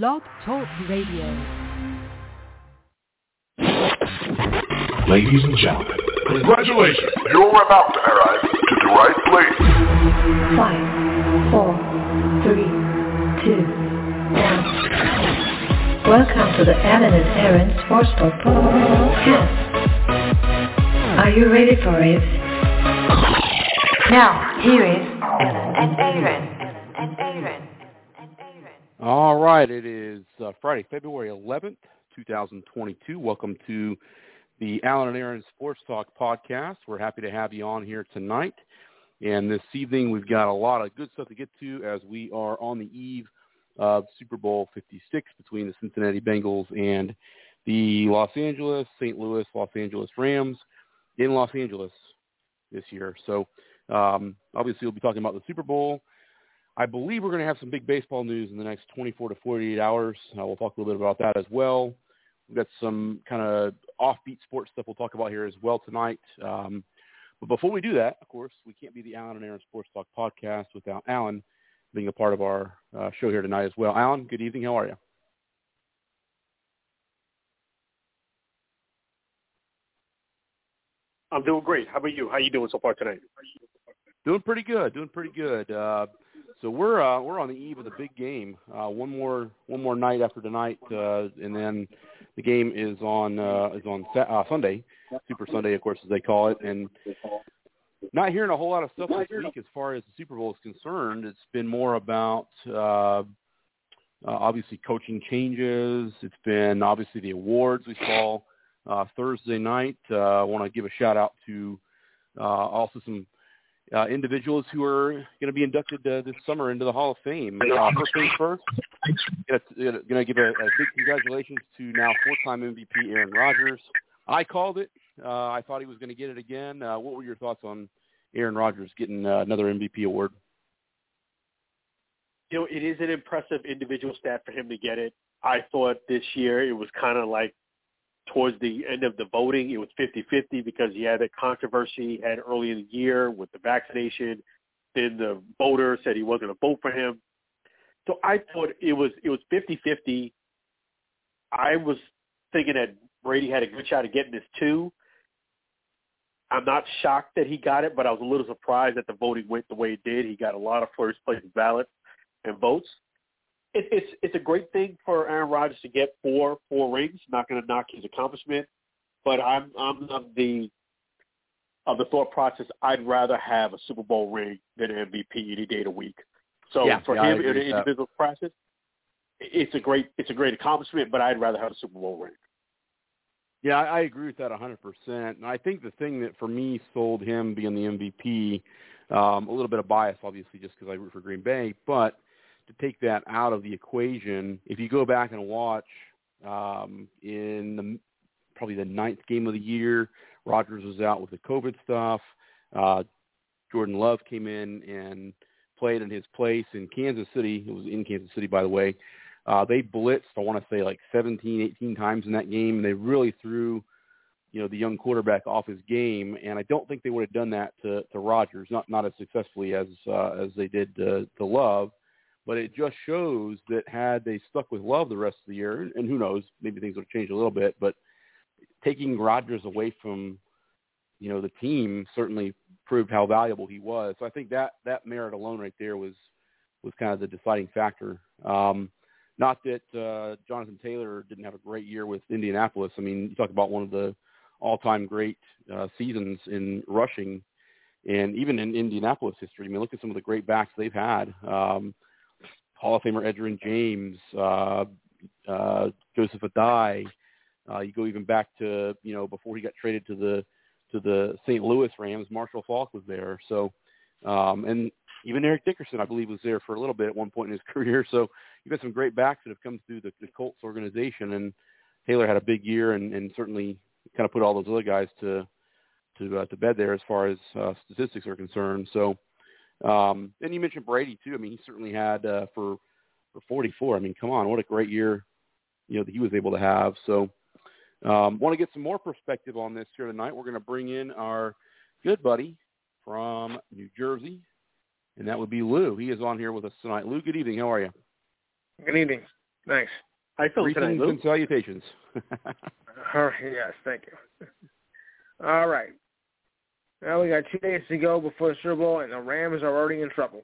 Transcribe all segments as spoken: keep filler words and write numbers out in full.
Blog Talk Radio. Ladies and gentlemen, congratulations. You're about to arrive to the right place. Five, four, three, two, one. Welcome to the Alan and Aaron Sportsbook Podcast. Are you ready for it? Now, here is Alan and Aaron. All right, it is uh, Friday, February eleventh, twenty twenty-two. Welcome to the Alan and Aaron Sports Talk Podcast. We're happy to have you on here tonight. And this evening, we've got a lot of good stuff to get to as we are on the eve of Super Bowl fifty-six between the Cincinnati Bengals and the Los Angeles, Saint Louis, Los Angeles Rams in Los Angeles this year. So um, obviously, we'll be talking about the Super Bowl. I believe we're going to have some big baseball news in the next twenty-four to forty-eight hours. Uh, we'll talk a little bit about that as well. We've got some kind of offbeat sports stuff we'll talk about here as well tonight. Um, but before we do that, of course, we can't be the Alan and Aaron Sports Talk Podcast without Alan being a part of our uh, show here tonight as well. Alan, good evening. How are you? I'm doing great. How about you? How are you doing so far tonight? Doing pretty good. Doing pretty good. Uh, So we're uh, we're on the eve of the big game. Uh, one more one more night after tonight, uh, and then the game is on uh, is on Sa- uh, Sunday, Super Sunday, of course, as they call it. And not hearing a whole lot of stuff this week as far as the Super Bowl is concerned. It's been more about uh, uh, obviously coaching changes. It's been obviously the awards we saw uh, Thursday night. Uh, I want to give a shout out to uh, also some. Uh, individuals who are going to be inducted uh, this summer into the Hall of Fame. Uh, first things first, going to give a, a big congratulations to now four-time M V P Aaron Rodgers. I called it. Uh, I thought he was going to get it again. Uh, what were your thoughts on Aaron Rodgers getting uh, another M V P award? You know, it is an impressive individual stat for him to get it. I thought this year it was kind of like towards the end of the voting, it was fifty-fifty because he had a controversy he had early in the year with the vaccination. Then the voter said he wasn't going to vote for him. So I thought it was it was fifty-fifty. I was thinking that Brady had a good shot at getting this too. I'm not shocked that he got it, but I was a little surprised that the voting went the way it did. He got a lot of first-place ballots and votes. It, it's it's a great thing for Aaron Rodgers to get four four rings. I'm not going to knock his accomplishment, but I'm I'm of the of the thought process. I'd rather have a Super Bowl ring than an M V P any day of the week. So yeah, for yeah, him in an individual process, it's a great it's a great accomplishment. But I'd rather have a Super Bowl ring. Yeah, I, I agree with that one hundred percent. And I think the thing that for me sold him being the M V P, um, a little bit of bias, obviously, just because I root for Green Bay, but to take that out of the equation, if you go back and watch um, in the, probably the ninth game of the year, Rodgers was out with the COVID stuff. Uh, Jordan Love came in and played in his place in Kansas City. It was in Kansas City, by the way. Uh, they blitzed, I want to say, like seventeen, eighteen times in that game, and they really threw, you know, the young quarterback off his game, and I don't think they would have done that to, to Rodgers, not not as successfully as uh, as they did to, to Love. But it just shows that had they stuck with Love the rest of the year, and who knows, maybe things would have changed a little bit, but taking Rodgers away from, you know, the team certainly proved how valuable he was. So I think that, that merit alone right there was, was kind of the deciding factor. Um, not that uh, Jonathan Taylor didn't have a great year with Indianapolis. I mean, you talk about one of the all-time great uh, seasons in rushing, and even in Indianapolis history. I mean, look at some of the great backs they've had. Um, Hall of Famer Edgerrin James, uh, uh, Joseph Addai. Uh, you go even back to, you know, before he got traded to the to the Saint Louis Rams, Marshall Falk was there. So, um, and even Eric Dickerson, I believe, was there for a little bit at one point in his career. So you've got some great backs that have come through the, the Colts organization, and Taylor had a big year and, and certainly kind of put all those other guys to to uh, to bed there as far as uh, statistics are concerned. So. Um, and you mentioned Brady too. I mean, he certainly had uh, for for forty-four. I mean, come on, what a great year, you know, that he was able to have. So, um, want to get some more perspective on this here tonight. We're going to bring in our good buddy from New Jersey, and that would be Lou. He is on here with us tonight. Lou, good evening. How are you? Good evening. Thanks. I feel greetings tonight, and salutations. All right, yes, thank you. All right. Now we got two days to go before the Super Bowl, and the Rams are already in trouble.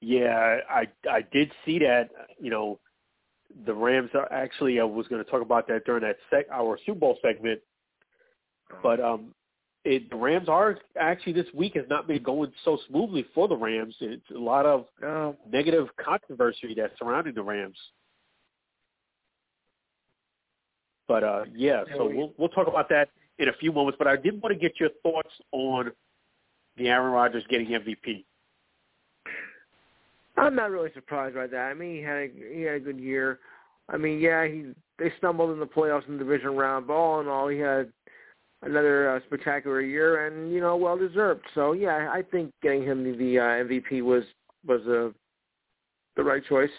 Yeah, I I did see that. You know, the Rams are actually. I was going to talk about that during that sec, our Super Bowl segment, but um, it the Rams are actually this week has not been going so smoothly for the Rams. It's a lot of um, negative controversy that's surrounding the Rams. But uh, yeah, so we'll we'll talk about that in a few moments. But I did want to get your thoughts on the Aaron Rodgers getting M V P. I'm not really surprised by that. I mean, he had a, he had a good year. I mean, yeah, he they stumbled in the playoffs in the division round, but all in all, he had another uh, spectacular year and, you know, well deserved. So yeah, I think getting him the, the uh, M V P was was uh, the right choice.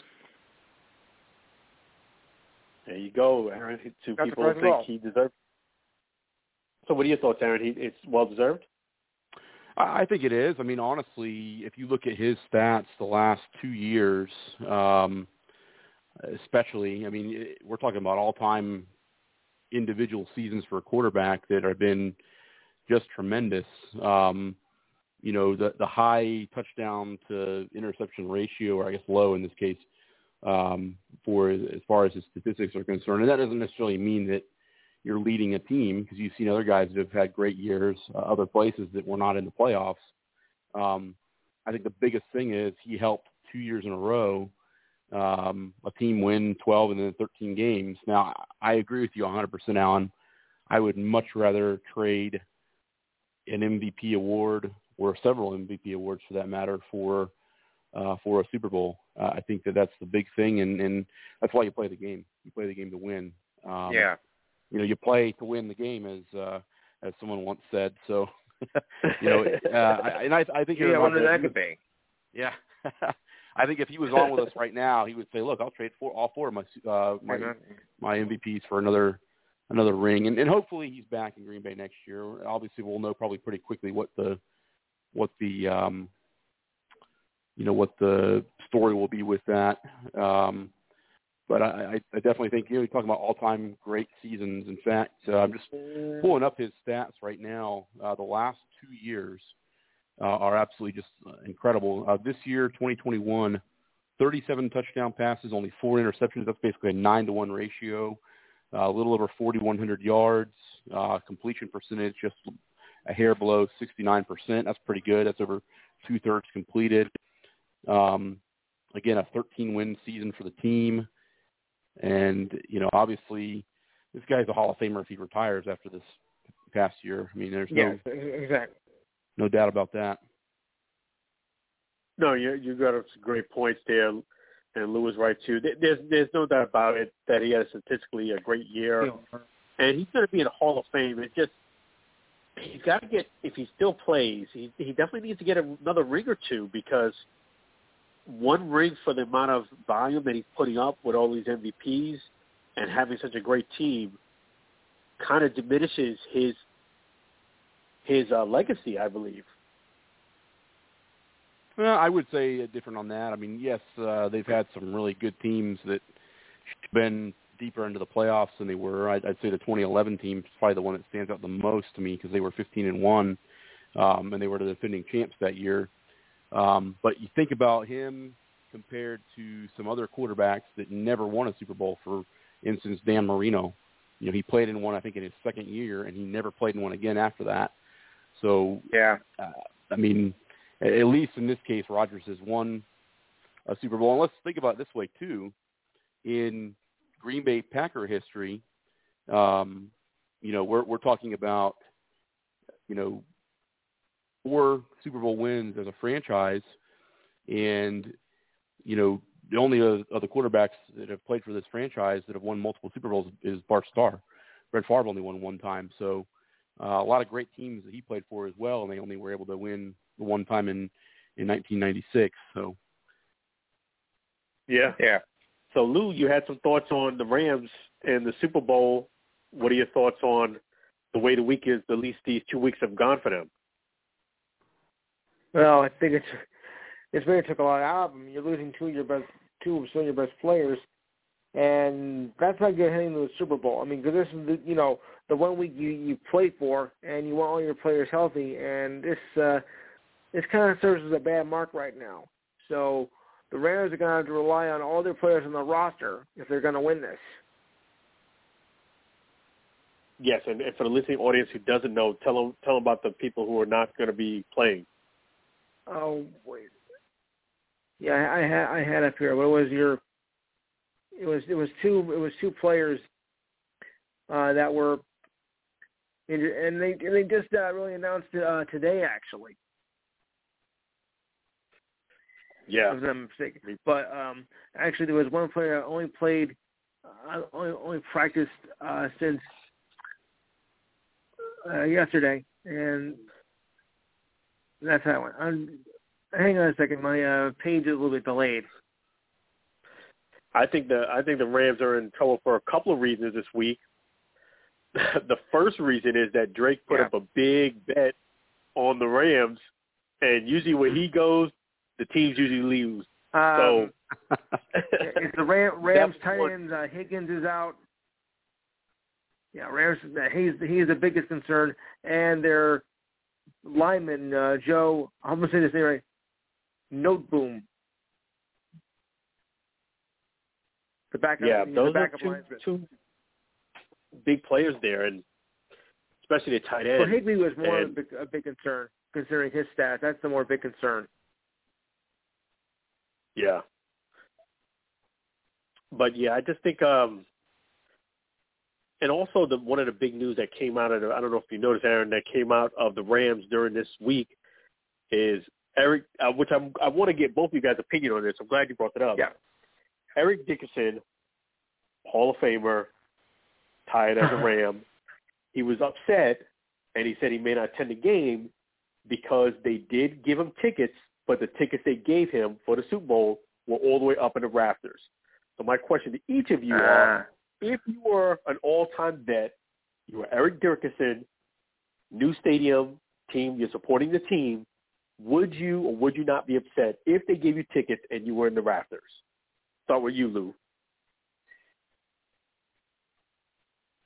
There you go, Aaron. Two That's people think he deserved. So what are your thoughts, Aaron? He, it's well-deserved? I think it is. I mean, honestly, if you look at his stats the last two years, um, especially, I mean, we're talking about all-time individual seasons for a quarterback that have been just tremendous. Um, you know, the, the high touchdown-to-interception ratio, or I guess low in this case, Um, for as far as his statistics are concerned. And that doesn't necessarily mean that you're leading a team, because you've seen other guys that have had great years, uh, other places that were not in the playoffs. Um, I think the biggest thing is he helped two years in a row um, a team win twelve and then thirteen games. Now, I agree with you one hundred percent, Alan. I would much rather trade an M V P award, or several M V P awards for that matter, for Uh, for a Super Bowl. Uh, I think that that's the big thing, and, and that's why you play the game. You play the game to win. Um, yeah. You know, you play to win the game, as uh, as someone once said. So, you know, uh, and I, I think yeah, wonder that could be. Yeah. I think if he was on with us right now, he would say, "Look, I'll trade for all four of my uh, my mm-hmm. my M V Ps for another another ring," and, and hopefully he's back in Green Bay next year. Obviously, we'll know probably pretty quickly what the what the um, you know, what the story will be with that. Um, but I, I definitely think, you know, you're talking about all-time great seasons. In fact, uh, I'm just pulling up his stats right now. Uh, the last two years uh, are absolutely just incredible. Uh, this year, twenty twenty-one, thirty-seven touchdown passes, only four interceptions. That's basically a nine to one ratio, uh, a little over forty-one hundred yards, uh, completion percentage just a hair below sixty-nine percent. That's pretty good. That's over two-thirds completed. Um, again, a thirteen-win season for the team, and you know, obviously, this guy's a Hall of Famer if he retires after this past year. I mean, there's yeah, no exactly. no doubt about that. No, you you got some great points there, and Lou is right too. There's there's no doubt about it that he had statistically a great year, yeah. and he's going to be in the Hall of Fame. It just he's got to get if he still plays, he he definitely needs to get another ring or two, because one ring for the amount of volume that he's putting up with all these M V Ps and having such a great team kind of diminishes his his uh, legacy, I believe. Well, I would say different on that. I mean, yes, uh, they've had some really good teams that have been deeper into the playoffs than they were. I'd, I'd say the twenty eleven team is probably the one that stands out the most to me, because they were fifteen and one, um, and they were the defending champs that year. Um, but you think about him compared to some other quarterbacks that never won a Super Bowl. For instance, Dan Marino. You know, he played in one, I think, in his second year, and he never played in one again after that. So, yeah, uh, I mean, at least in this case, Rodgers has won a Super Bowl. And let's think about it this way, too. In Green Bay Packer history, um, you know, we're, we're talking about, you know, four Super Bowl wins as a franchise, and, you know, the only other quarterbacks that have played for this franchise that have won multiple Super Bowls is Bart Starr. Brett Favre only won one time. So uh, a lot of great teams that he played for as well, and they only were able to win the one time in, in nineteen ninety-six. So, yeah. yeah. So, Lou, you had some thoughts on the Rams and the Super Bowl. What are your thoughts on the way the week is, at least these two weeks have gone for them? Well, I think it's it's really took a lot out of him. You're losing two of your best two of some of your best players, and that's not good heading to the Super Bowl. I mean, because this is the, you know, the one week you, you play for, and you want all your players healthy, and this uh, this kind of serves as a bad mark right now. So the Rams are going to have to rely on all their players on the roster if they're going to win this. Yes, and, and for the listening audience who doesn't know, tell them, tell them about the people who are not going to be playing. Oh, wait. Yeah, I had I had up here. What was your? It was it was two it was two players uh, that were injured, and they and they just uh, really announced uh, today actually. Yeah, if I'm mistaken. But um, actually, there was one player that only played, uh, only only practiced uh, since uh, yesterday, and that's how it went. I'm, Hang on a second, my uh, page is a little bit delayed. I think the I think the Rams are in trouble for a couple of reasons this week. The first reason is that Drake put yeah. up a big bet on the Rams, and usually when he goes, the teams usually lose. Um, so it's the Ram, Rams tight end uh, Higgins is out. Yeah, Rams. He's he's the biggest concern, and their lineman uh, Joe. I'm gonna say this name right. Noteboom. The backup, yeah, those the backup are two, two big players there, and especially the tight end. Well, Higley was more and, of a, big, a big concern, considering his stats. That's the more big concern. Yeah. But, yeah, I just think um, – and also the one of the big news that came out of – I don't know if you noticed, Aaron, that came out of the Rams during this week is – Eric, uh, which I'm, I want to get both of you guys' opinion on this. I'm glad you brought it up. Yeah. Eric Dickerson, Hall of Famer, tied as a Ram. He was upset, and he said he may not attend the game because they did give him tickets, but the tickets they gave him for the Super Bowl were all the way up in the rafters. So my question to each of you uh. are, if you were an all-time vet, you were Eric Dickerson, new stadium team, you're supporting the team, would you or would you not be upset if they gave you tickets and you were in the rafters? Start with you, Lou.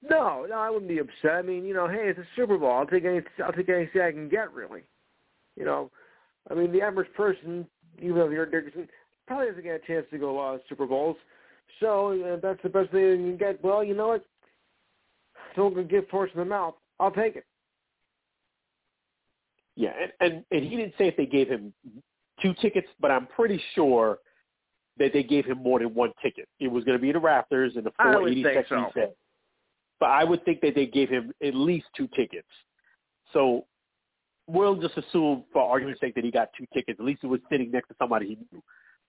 No, no, I wouldn't be upset. I mean, you know, hey, it's a Super Bowl. I'll take any, I'll take anything I can get, really. You know, I mean, the average person, even though they're Dickerson, probably doesn't get a chance to go to uh, Super Bowls. So uh, that's the best thing you can get. Well, you know what? Don't go give force in the mouth. I'll take it. Yeah, and, and, and he didn't say if they gave him two tickets, but I'm pretty sure that they gave him more than one ticket. It was going to be the rafters and the four eighty section. I would think so. But I would think that they gave him at least two tickets. So we'll just assume, for argument's sake, that he got two tickets. At least he was sitting next to somebody he knew.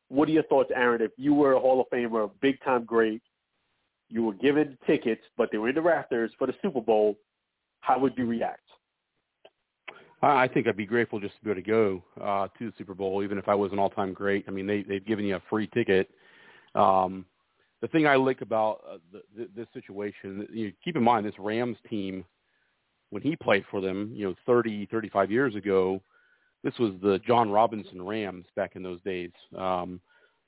What are your thoughts, Aaron, if you were a Hall of Famer, a big-time great, you were given tickets, but they were in the rafters for the Super Bowl, how would you react? I think I'd be grateful just to be able to go uh, to the Super Bowl, even if I was an all-time great. I mean, they, they've given you a free ticket. Um, the thing I like about uh, the, the, this situation, you know, keep in mind this Rams team, when he played for them, you know, thirty, thirty-five years ago, this was the John Robinson Rams back in those days. Um,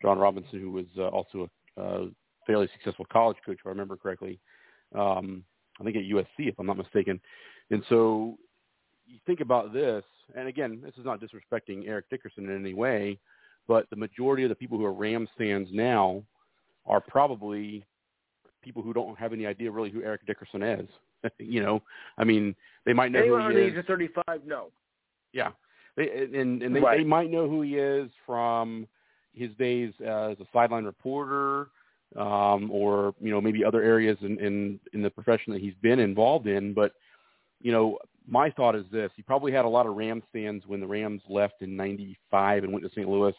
John Robinson, who was uh, also a uh, fairly successful college coach, if I remember correctly, um, I think at U S C, if I'm not mistaken. And so – you think about this, and again, this is not disrespecting Eric Dickerson in any way, but the majority of the people who are Rams fans now are probably people who don't have any idea really who Eric Dickerson is. You know, I mean, they might know anyone who he is. Anyone under the age of thirty-five, no. Yeah, they, and, and they, right. they might know who he is from his days as a sideline reporter um, or, you know, maybe other areas in, in, in the profession that he's been involved in, but, you know, my thought is this. You probably had a lot of Rams fans when the Rams left in ninety-five and went to Saint Louis.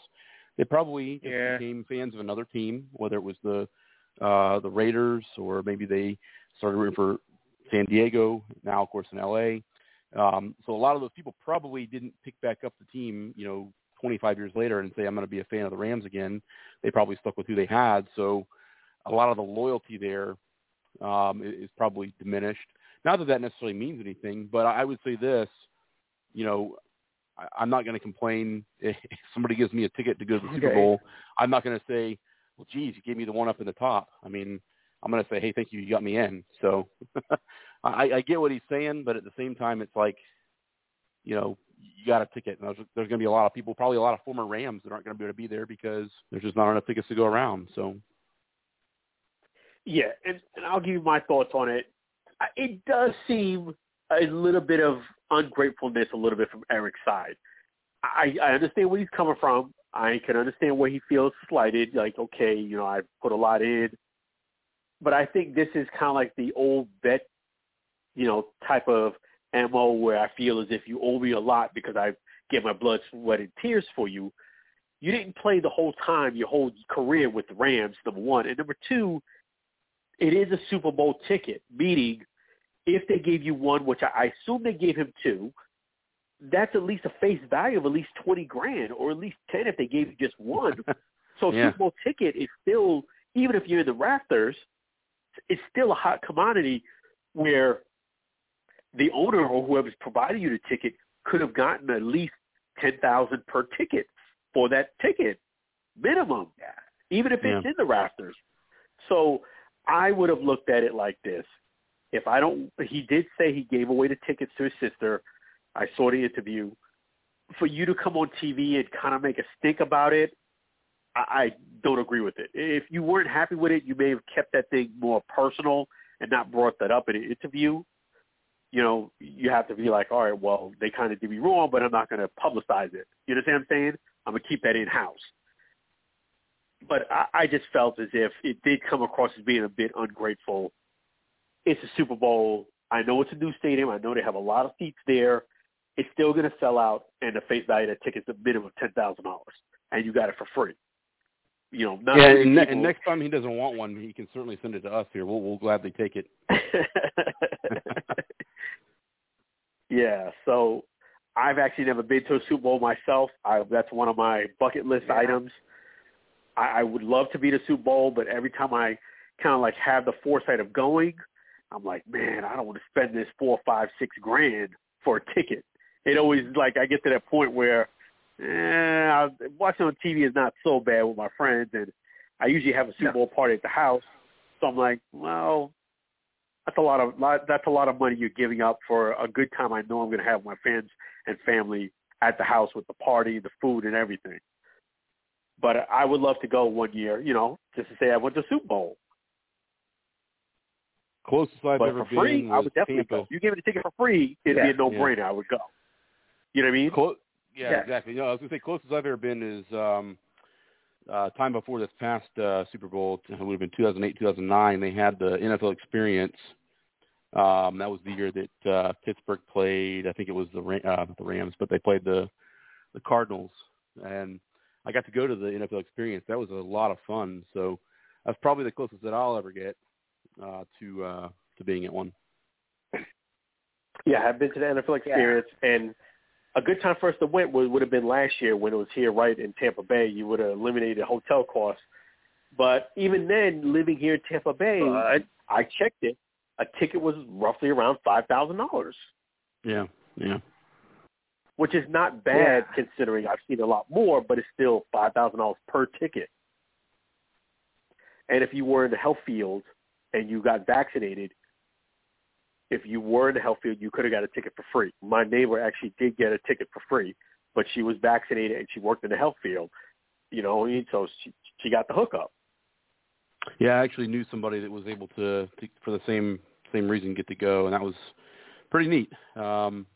They probably yeah. became fans of another team, whether it was the uh, the Raiders or maybe they started rooting for San Diego, now, of course, in L A. Um, so a lot of those people probably didn't pick back up the team, you know, twenty-five years later and say, I'm going to be a fan of the Rams again. They probably stuck with who they had. So a lot of the loyalty there um, is probably diminished. Not that that necessarily means anything, but I would say this, you know, I, I'm not going to complain if somebody gives me a ticket to go to the okay. Super Bowl. I'm not going to say, well, geez, you gave me the one up in the top. I mean, I'm going to say, hey, thank you. You got me in. So I, I get what he's saying, but at the same time, it's like, you know, you got a ticket. And there's going to be a lot of people, probably a lot of former Rams that aren't going to be able to be there because there's just not enough tickets to go around. So. Yeah. And, and I'll give you my thoughts on it. It does seem a little bit of ungratefulness, a little bit from Eric's side. I, I understand where he's coming from. I can understand where he feels slighted. Like, okay, you know, I put a lot in. But I think this is kind of like the old vet, you know, type of M O where I feel as if you owe me a lot because I gave my blood, sweat, and tears for you. You didn't play the whole time, your whole career with the Rams, number one. And number two, it is a Super Bowl ticket, meaning if they gave you one, which I assume they gave him two, that's at least a face value of at least twenty grand or at least ten if they gave you just one. So yeah. A Super Bowl ticket is still, even if you're in the rafters, it's still a hot commodity where the owner or whoever's providing you the ticket could have gotten at least ten thousand dollars per ticket for that ticket, minimum, even if it's yeah. in the rafters. So I would have looked at it like this. If I don't – he did say he gave away the tickets to his sister. I saw the interview. For you to come on T V and kind of make a stink about it, I don't agree with it. If you weren't happy with it, you may have kept that thing more personal and not brought that up in an interview. You know, you have to be like, all right, well, they kind of did me wrong, but I'm not going to publicize it. You know what I'm saying? I'm going to keep that in-house. But I, I just felt as if it did come across as being a bit ungrateful. It's a Super Bowl. I know it's a new stadium. I know they have a lot of seats there. It's still going to sell out, and the face value of that ticket is a minimum of ten thousand dollars, and you got it for free. You know, not yeah, and, and next time he doesn't want one, he can certainly send it to us here. We'll, we'll gladly take it. Yeah, so I've actually never been to a Super Bowl myself. I, that's one of my bucket list yeah. items. I, I would love to be to Super Bowl, but every time I kind of like have the foresight of going, I'm like, man, I don't want to spend this four, five, six grand for a ticket. It always like I get to that point where Eh, watching on T V is not so bad with my friends, and I usually have a Super Bowl party at the house. So I'm like, well, that's a lot of lot, that's a lot of money you're giving up for a good time. I know I'm going to have my friends and family at the house with the party, the food, and everything. But I would love to go one year, you know, just to say I went to Super Bowl. Closest I've but ever for free, been I would definitely Tampa. Go. You gave me the ticket for free, it'd yeah. be a no-brainer. Yeah. I would go. You know what I mean? Close. Yeah, yeah, exactly. No, I was going to say closest I've ever been is um, uh, time before this past uh, Super Bowl. It would have been two thousand eight, two thousand nine. They had the N F L Experience. Um, that was the year that uh, Pittsburgh played. I think it was the uh, the Rams, but they played the the Cardinals. And I got to go to the N F L Experience. That was a lot of fun. So that's probably the closest that I'll ever get uh, to uh, to being at one. Yeah, I've been to the N F L Experience yeah. and. A good time for us to went would, would have been last year when it was here right in Tampa Bay. You would have eliminated hotel costs. But even then, living here in Tampa Bay, but, I checked it. A ticket was roughly around five thousand dollars. Yeah, yeah. Which is not bad yeah. considering I've seen a lot more, but it's still five thousand dollars per ticket. And if you were in the health field and you got vaccinated, if you were in the health field, you could have got a ticket for free. My neighbor actually did get a ticket for free, but she was vaccinated and she worked in the health field, you know, and so she, she got the hookup. Yeah, I actually knew somebody that was able to, to, for the same same reason, get to go, and that was pretty neat. Um,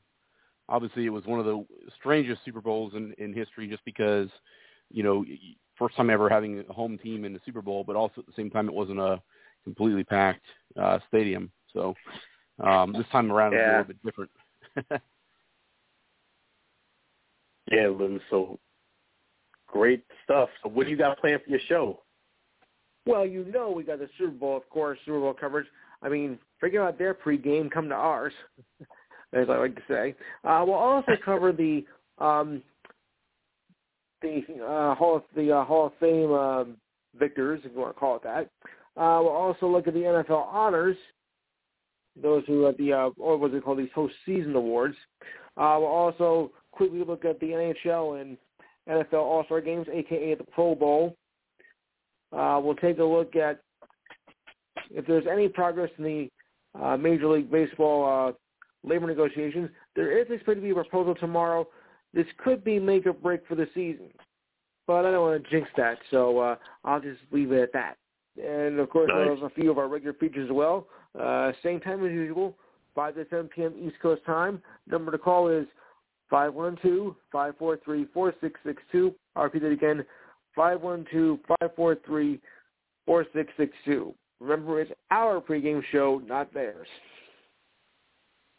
obviously, it was one of the strangest Super Bowls in, in history just because, you know, first time ever having a home team in the Super Bowl, but also at the same time it wasn't a completely packed uh, stadium, so... Um, this time around, yeah. it was a little bit different. Yeah, Lou, so great stuff. So what do you got planned for your show? Well, you know we got the Super Bowl, of course, Super Bowl coverage. I mean, forget about their pregame. Come to ours, as I like to say. Uh, we'll also cover the um, the, uh, Hall of, the uh, Hall of Fame uh, victors, if you want to call it that. Uh, we'll also look at the N F L honors. Those who are the, uh, or what they call these postseason awards. Uh, we'll also quickly look at the N H L and N F L All-Star Games, a k a the Pro Bowl. uh, we'll take a look at if there's any progress in the uh, Major League Baseball uh, labor negotiations. There is expected to be a proposal tomorrow. This could be make or break for the season, but I don't want to jinx that, so uh, I'll just leave it at that. And, of course, nice. There's a few of our regular features as well. Uh, same time as usual, five to seven p.m. East Coast time. Number to call is five one two, five four three, four six six two. I'll repeat it again, five one two, five four three, four six six two. Remember, it's our pregame show, not theirs.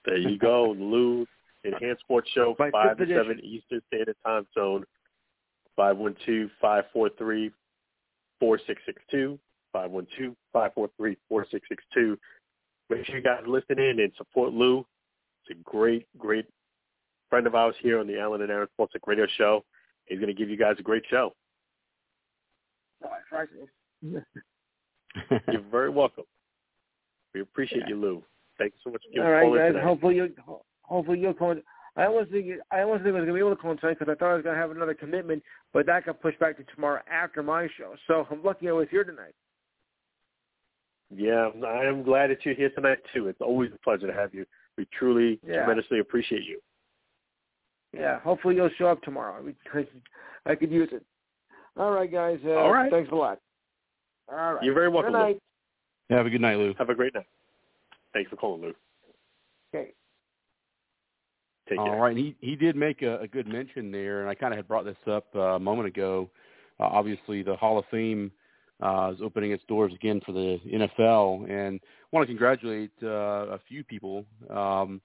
There you go, Lou. Enhanced Sports Show, My five to seven Eastern Standard Time Zone, five one two, five four three, four six six two, five one two, five four three, four six six two. Make sure you guys listen in and support Lou. He's a great, great friend of ours here on the Allen and Aaron Sports Talk Radio Show. He's going to give you guys a great show. No, I tried to. You're very welcome. We appreciate yeah. you, Lou. Thanks so much for giving us a call. All right, guys. Tonight. Hopefully you Hopefully you'll call in. I almost think I almost think I was going to be able to call in tonight because I thought I was going to have another commitment, but that got pushed back to tomorrow after my show. So I'm lucky I was here tonight. Yeah, I am glad that you're here tonight, too. It's always a pleasure to have you. We truly, yeah. tremendously appreciate you. Yeah, hopefully you'll show up tomorrow. I could use it. All right, guys. Uh, All right. Thanks a lot. All right. You're very welcome. Good night. Lou. Have a good night, Lou. Have a great night. Thanks for calling, Lou. Okay. Take All care. Right, and he, he did make a, a good mention there, and I kind of had brought this up uh, a moment ago. Uh, obviously, the Hall of Fame uh, is opening its doors again for the N F L, and I want to congratulate uh, a few people. Um,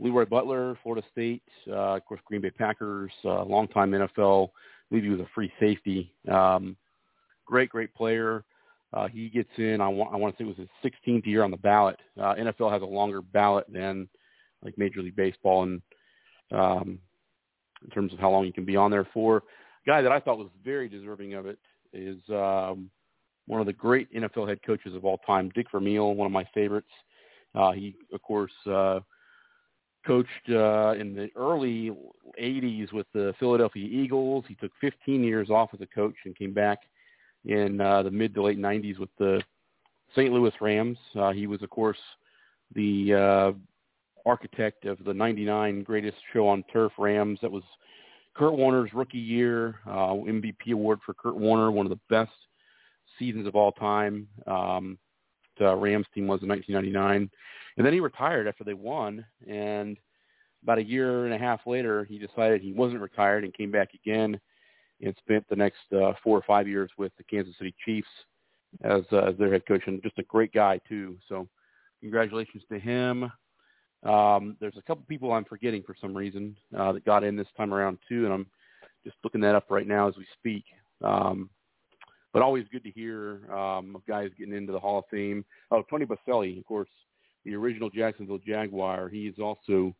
Leroy Butler, Florida State, uh, of course, Green Bay Packers, uh, longtime N F L, I believe he was a free safety. Um, great, great player. Uh, he gets in, I want, I want to say it was his sixteenth year on the ballot. Uh, N F L has a longer ballot than like Major League Baseball and um, in terms of how long you can be on there for. A guy that I thought was very deserving of it is um, one of the great N F L head coaches of all time, Dick Vermeil, one of my favorites. Uh, he, of course, uh, coached uh, in the early eighties with the Philadelphia Eagles. He took fifteen years off as a coach and came back in uh, the mid to late nineties with the Saint Louis Rams. Uh, he was, of course, the uh, – architect of the ninety-nine greatest show on turf Rams. That was Kurt Warner's rookie year, uh, M V P award for Kurt Warner, one of the best seasons of all time. Um, the Rams team was in nineteen ninety-nine. And then he retired after they won. And about a year and a half later, he decided he wasn't retired and came back again and spent the next uh, four or five years with the Kansas City Chiefs as, uh, as their head coach, and just a great guy too. So congratulations to him. Um, there's a couple people I'm forgetting for some reason uh, that got in this time around too, and I'm just looking that up right now as we speak. Um, but always good to hear um, of guys getting into the Hall of Fame. Oh, Tony Baselli, of course, the original Jacksonville Jaguar. He is also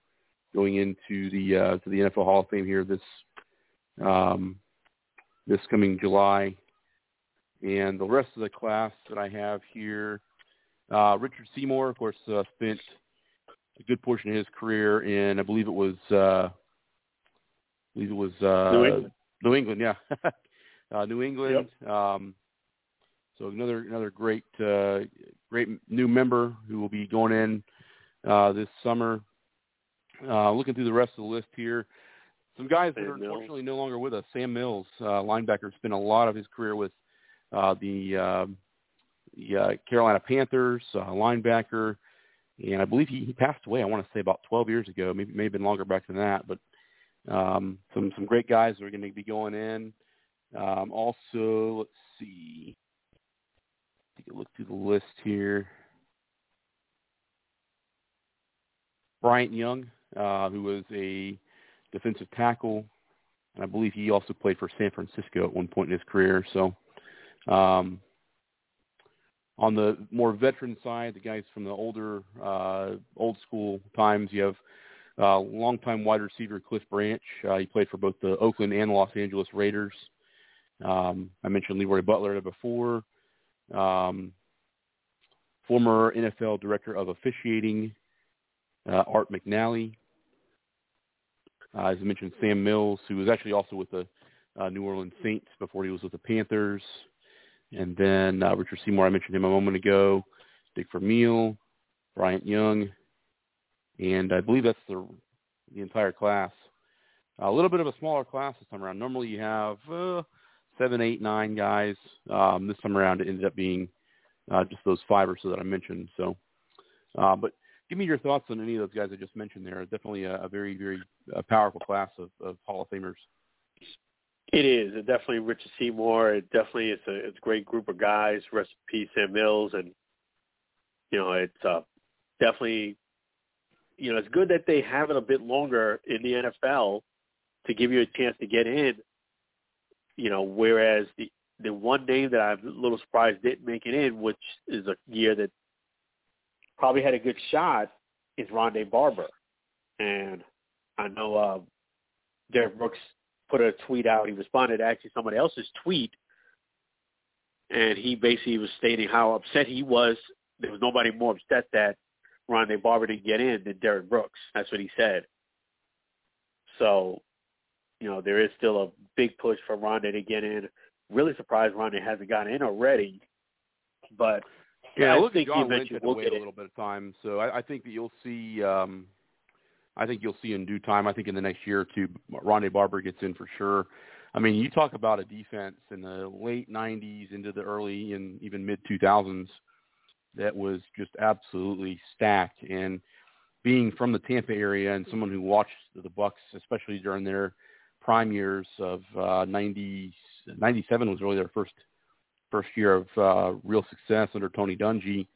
going into the uh, to the N F L Hall of Fame here this um, this coming July. And the rest of the class that I have here, uh, Richard Seymour, of course, uh, spent a good portion of his career in, I believe it was, uh, I believe it was uh, New England. New England, yeah, uh, New England. Yep. Um, so another another great uh, great new member who will be going in uh, this summer. Uh, looking through the rest of the list here, some guys that are unfortunately no longer with us. Sam Mills, uh, linebacker, spent a lot of his career with uh, the, uh, the uh, Carolina Panthers, uh, linebacker. And I believe he, he passed away, I want to say, about twelve years ago. Maybe may have been longer back than that. But um, some some great guys that are going to be going in. Um, also, let's see. Take a look through the list here. Bryant Young, uh, who was a defensive tackle. And I believe he also played for San Francisco at one point in his career. So um, on the more veteran side, the guys from the older, uh, old school times, you have uh, longtime wide receiver Cliff Branch. Uh, he played for both the Oakland and Los Angeles Raiders. Um, I mentioned Leroy Butler before. Um, former N F L director of officiating, uh, Art McNally. Uh, as I mentioned, Sam Mills, who was actually also with the uh, New Orleans Saints before he was with the Panthers. And then uh, Richard Seymour, I mentioned him a moment ago, Dick Vermeil, Bryant Young, and I believe that's the, the entire class. A little bit of a smaller class this time around. Normally you have uh, seven, eight, nine guys. Um, this time around it ended up being uh, just those five or so that I mentioned. So, uh, but give me your thoughts on any of those guys I just mentioned there. It's definitely a, a very, very uh, powerful class of, of Hall of Famers. It is. It definitely Richard Seymour. It definitely is a, it's a great group of guys. Rest in peace, Sam Mills. And, you know, it's uh, definitely, you know, it's good that they have it a bit longer in the N F L to give you a chance to get in, you know, whereas the, the one name that I'm a little surprised didn't make it in, which is a year that probably had a good shot, is Ronde Barber. And I know uh, Derrick Brooks put a tweet out. He responded to actually somebody else's tweet, and he basically was stating how upset he was. There was nobody more upset that Ronde Barber didn't get in than Derrick Brooks. That's what he said. So, you know, there is still a big push for Ronde to get in. Really surprised Ronde hasn't gotten in already, but yeah, I look think John Lynch had to wait a little bit of time. So I, I think that you'll see. Um, I think you'll see in due time. I think in the next year or two, Ronde Barber gets in for sure. I mean, you talk about a defense in the late nineties into the early and even mid two thousands that was just absolutely stacked. And being from the Tampa area and someone who watched the Bucks, especially during their prime years of uh, ninety, ninety-seven was really their first first year of uh, real success under Tony Dungy.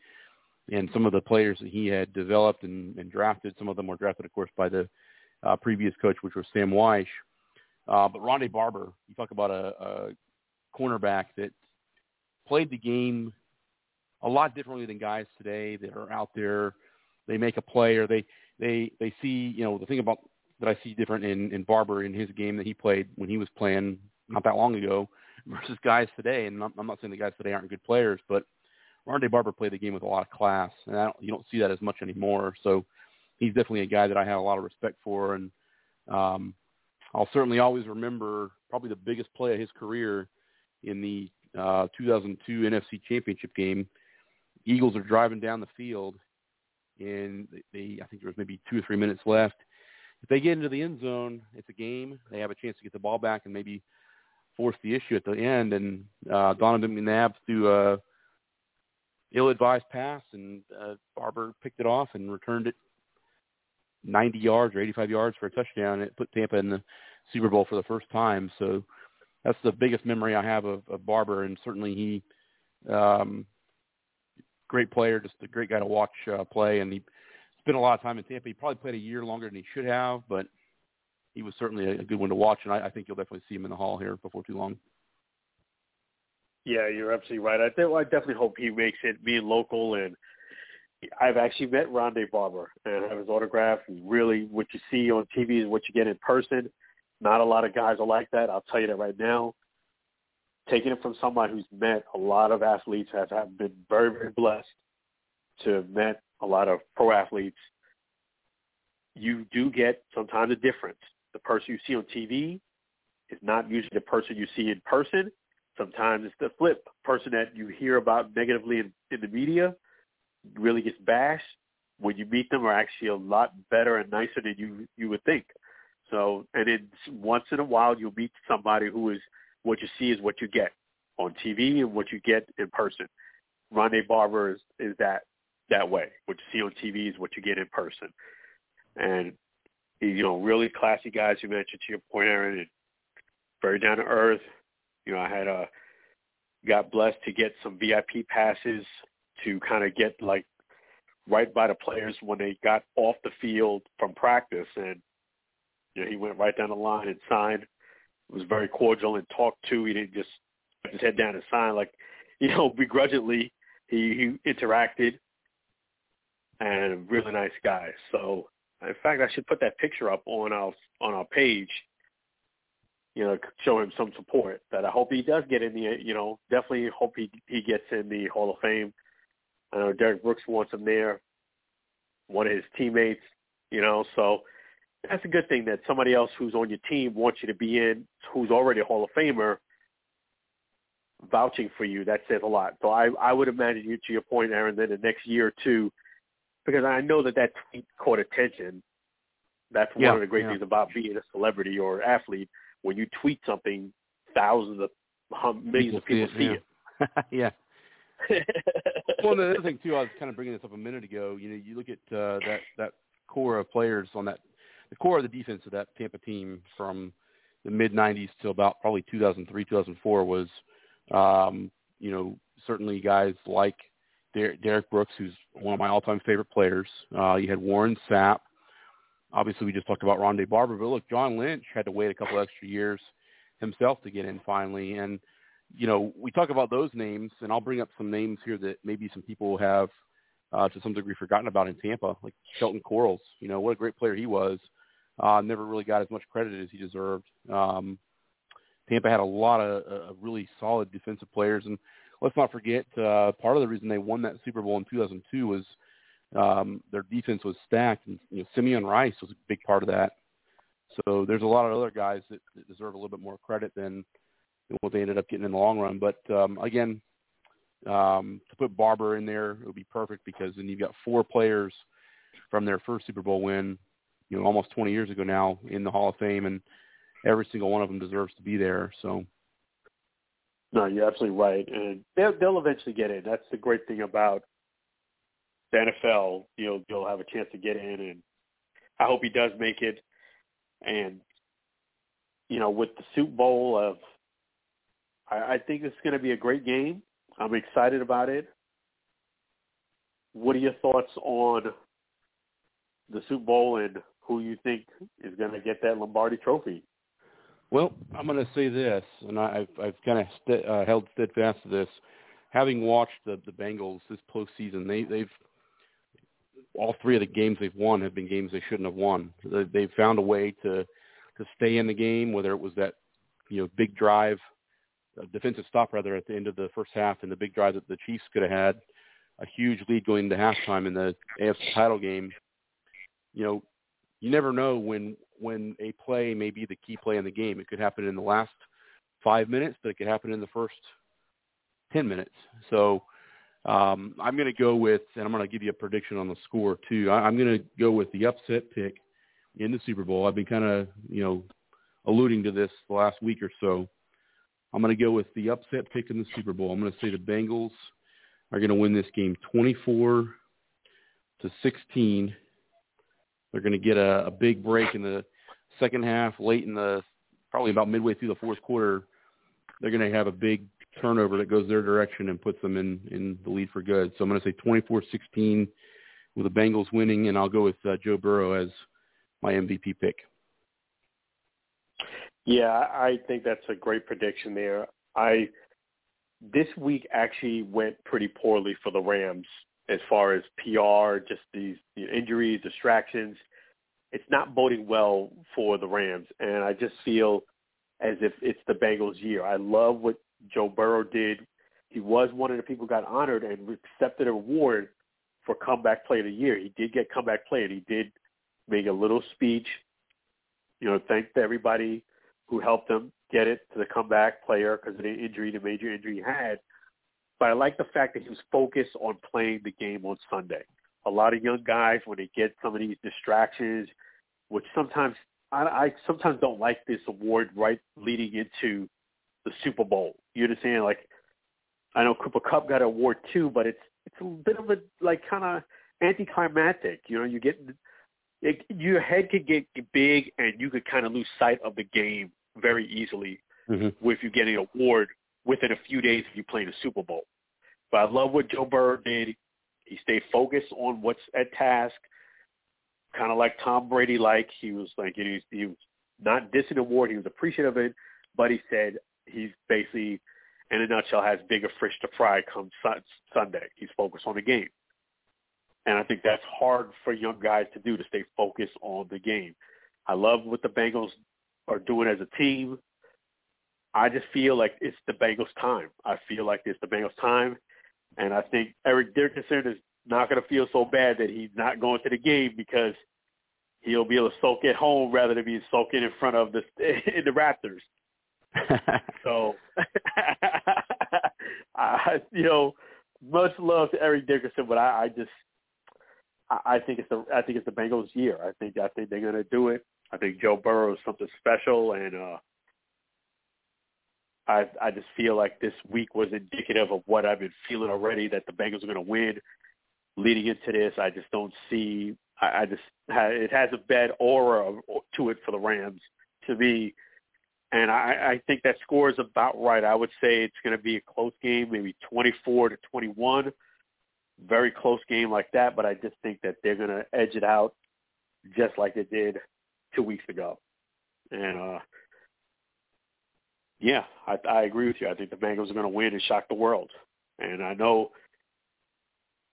And some of the players that he had developed and, and drafted, some of them were drafted, of course, by the uh, previous coach, which was Sam Wyche. Uh, but Ronde Barber, you talk about a, a cornerback that played the game a lot differently than guys today that are out there. They make a play or they, they, they see, you know, the thing about that I see different in, in Barber in his game that he played when he was playing not that long ago versus guys today. And I'm not saying the guys today aren't good players, but Ronde Barber played the game with a lot of class, and I don't, you don't see that as much anymore. So he's definitely a guy that I have a lot of respect for, and um, I'll certainly always remember probably the biggest play of his career in the uh, two thousand two N F C Championship game. Eagles are driving down the field, and they I think there was maybe two or three minutes left. If they get into the end zone, it's a game. They have a chance to get the ball back and maybe force the issue at the end, and uh, Donovan McNabb threw a uh, ill-advised pass, and uh, Barber picked it off and returned it ninety yards or eighty-five yards for a touchdown, and it put Tampa in the Super Bowl for the first time. So that's the biggest memory I have of, of Barber, and certainly he um, – great player, just a great guy to watch uh, play, and he spent a lot of time in Tampa. He probably played a year longer than he should have, but he was certainly a good one to watch, and I, I think you'll definitely see him in the Hall here before too long. Yeah, you're absolutely right. I, th- I definitely hope he makes it, being local. And I've actually met Ronde Barber and have his autograph. And really, what you see on T V is what you get in person. Not a lot of guys are like that. I'll tell you that right now. Taking it from somebody who's met a lot of athletes, have, have been very, very blessed to have met a lot of pro athletes. You do get sometimes a difference. The person you see on T V is not usually the person you see in person. Sometimes it's the flip. The person that you hear about negatively in, in the media really gets bashed. When you meet them, are actually a lot better and nicer than you, you would think. So, and it's once in a while you'll meet somebody who is, what you see is what you get on T V and what you get in person. Ronde Barber is, is that, that way. What you see on T V is what you get in person. And, you know, really classy guys you mentioned, to your point, Aaron, and very down to earth. You know, I had a, got blessed to get some V I P passes to kind of get like right by the players when they got off the field from practice. And, you know, he went right down the line and signed. It was very cordial and talked to. He didn't just put his head down and sign. Like, you know, begrudgingly, he, he interacted, and a really nice guy. So, in fact, I should put that picture up on our on our page. You know, show him some support. But I hope he does get in the, you know, definitely hope he, he gets in the Hall of Fame. I know Derrick Brooks wants him there, one of his teammates, you know. So that's a good thing that somebody else who's on your team wants you to be in, who's already a Hall of Famer, vouching for you, that says a lot. So I, I would imagine you, to your point, Aaron, that the next year or two, because I know that that tweet caught attention. That's one yeah, of the great yeah. things about being a celebrity or athlete. When you tweet something, thousands of hum, millions of people see it. See yeah. it. yeah. Well, the other thing too, I was kind of bringing this up a minute ago. You know, you look at uh, that that core of players on that, the core of the defense of that Tampa team from the mid nineties till about probably two thousand three, two thousand four was, um, you know, certainly guys like Der- Derrick Brooks, who's one of my all-time favorite players. Uh, you had Warren Sapp. Obviously, we just talked about Ronde Barber, but look, John Lynch had to wait a couple extra years himself to get in finally. And, you know, we talk about those names, and I'll bring up some names here that maybe some people have uh, to some degree forgotten about in Tampa, like Shelton Quarles. You know, what a great player he was. Uh, never really got as much credit as he deserved. Um, Tampa had a lot of uh, really solid defensive players. And let's not forget, uh, part of the reason they won that Super Bowl in two thousand two was Um, their defense was stacked, and you know, Simeon Rice was a big part of that. So there's a lot of other guys that, that deserve a little bit more credit than, than what they ended up getting in the long run. But um, again, um, to put Barber in there, it would be perfect, because then you've got four players from their first Super Bowl win, you know, almost twenty years ago now, in the Hall of Fame, and every single one of them deserves to be there. So, no, you're absolutely right, and they'll, they'll eventually get in. That's the great thing about the N F L, you'll you'll have a chance to get in, and I hope he does make it. And you know, with the Super Bowl, of, I, I think it's going to be a great game. I'm excited about it. What are your thoughts on the Super Bowl and who you think is going to get that Lombardi Trophy? Well, I'm going to say this, and I've I've kind of st- uh, held steadfast to this. Having watched the the Bengals this postseason, they they've all three of the games they've won have been games they shouldn't have won. They've found a way to, to stay in the game, whether it was that, you know, big drive, defensive stop rather, at the end of the first half, and the big drive that the Chiefs could have had, a huge lead going into halftime in the A F C title game. You know, you never know when when a play may be the key play in the game. It could happen in the last five minutes, but it could happen in the first ten minutes. So um, I'm going to go with, and I'm going to give you a prediction on the score too. I, I'm going to go with the upset pick in the Super Bowl. I've been kind of, you know, alluding to this the last week or so. I'm going to go with the upset pick in the Super Bowl. I'm going to say the Bengals are going to win this game twenty-four to sixteen. They're going to get a, a big break in the second half, late in the, probably about midway through the fourth quarter. They're going to have a big turnover that goes their direction and puts them in, in the lead for good. So I'm going to say twenty-four sixteen with the Bengals winning, and I'll go with uh, Joe Burrow as my M V P pick. Yeah, I think that's a great prediction there. I this week actually went pretty poorly for the Rams as far as P R, just these you know, injuries, distractions. It's not boding well for the Rams, and I just feel as if it's the Bengals' year. I love what Joe Burrow did. He was one of the people who got honored and accepted an award for comeback player of the year. He did get comeback player. He did make a little speech, you know, thanked everybody who helped him get it to the comeback player because of the injury, the major injury he had. But I like the fact that he was focused on playing the game on Sunday. A lot of young guys, when they get some of these distractions, which sometimes I, I sometimes don't like this award right leading into the Super Bowl. You understand? Like, I know Cooper Kupp got an award too, but it's it's a bit of a like kind of anticlimactic. You know, you get it, your head could get big, and you could kind of lose sight of the game very easily mm-hmm. if you get an award within a few days if you play in the Super Bowl. But I love what Joe Burrow did. He stayed focused on what's at task, kind of like Tom Brady. Like he was like he was, he was not dissing the award. He was appreciative of it, but he said, he's basically, in a nutshell, has bigger fish to fry come su- Sunday. He's focused on the game. And I think that's hard for young guys to do, to stay focused on the game. I love what the Bengals are doing as a team. I just feel like it's the Bengals' time. I feel like it's the Bengals' time. And I think Eric Dickerson is not going to feel so bad that he's not going to the game, because he'll be able to soak at home rather than be soaking in front of the, in the Raptors. So I, you know, much love to Eric Dickerson, but I, I just, I, I think it's the, I think it's the Bengals' year. I think, I think they're gonna do it. I think Joe Burrow is something special, and uh, I, I just feel like this week was indicative of what I've been feeling already, that the Bengals are gonna win. Leading into this, I just don't see. I, I just it has a bad aura to it for the Rams to me. And I, I think that score is about right. I would say it's going to be a close game, maybe twenty-four to twenty-one, very close game like that. But I just think that they're going to edge it out just like they did two weeks ago. And, uh, yeah, I, I agree with you. I think the Bengals are going to win and shock the world. And I know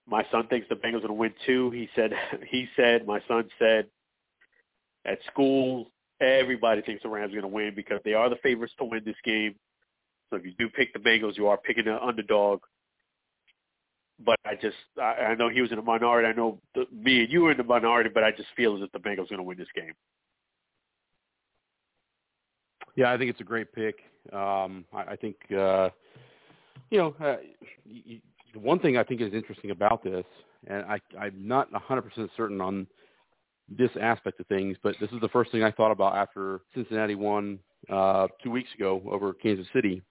my son thinks the Bengals are going to win too. He said, he said, my son said at school, everybody thinks the Rams are going to win because they are the favorites to win this game. So if you do pick the Bengals, you are picking the underdog. But I just – I know he was in the minority. I know the, me and you were in the minority, but I just feel as if the Bengals are going to win this game. Yeah, I think it's a great pick. Um, I, I think, uh, you know, uh, you, the one thing I think is interesting about this, and I, I'm not one hundred percent certain on – this aspect of things, but this is the first thing I thought about after Cincinnati won uh, two weeks ago over Kansas City.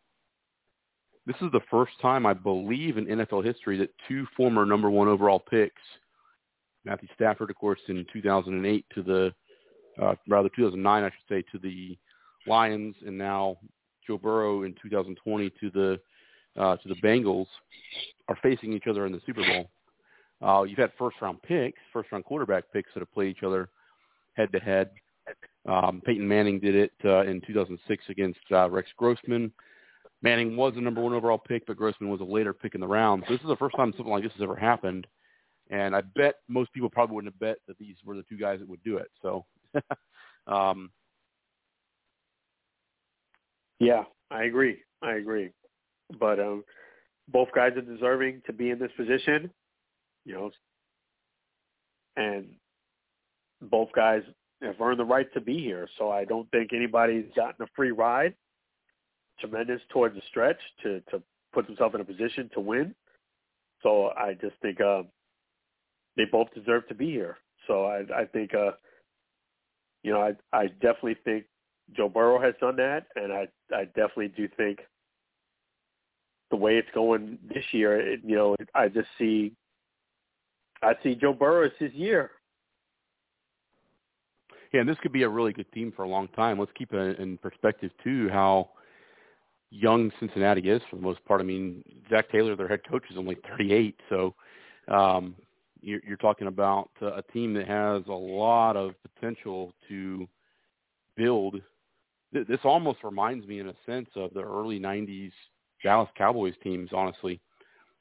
This is the first time, I believe, in N F L history that two former number one overall picks, Matthew Stafford, of course, in two thousand eight to the, uh, rather two thousand nine, I should say, to the Lions, and now Joe Burrow in two thousand twenty to the uh, to the Bengals, are facing each other in the Super Bowl. Uh, you've had first-round picks, first-round quarterback picks that have played each other head-to-head. Um, Peyton Manning did it uh, in two thousand six against uh, Rex Grossman. Manning was the number one overall pick, but Grossman was a later pick in the round. So this is the first time something like this has ever happened, and I bet most people probably wouldn't have bet that these were the two guys that would do it. So, um, yeah, I agree. I agree. But um, both guys are deserving to be in this position. You know, and both guys have earned the right to be here. So I don't think anybody's gotten a free ride. Tremendous towards the stretch to, to put themselves in a position to win. So I just think uh, they both deserve to be here. So I, I think, uh, you know, I, I definitely think Joe Burrow has done that, and I, I definitely do think the way it's going this year, it, you know, I just see. I see Joe Burrow is his year. Yeah, and this could be a really good team for a long time. Let's keep it in perspective, too, how young Cincinnati is for the most part. I mean, Zach Taylor, their head coach, is only thirty-eight. So um, you're, you're talking about a team that has a lot of potential to build. This almost reminds me, in a sense, of the early nineties Dallas Cowboys teams, honestly.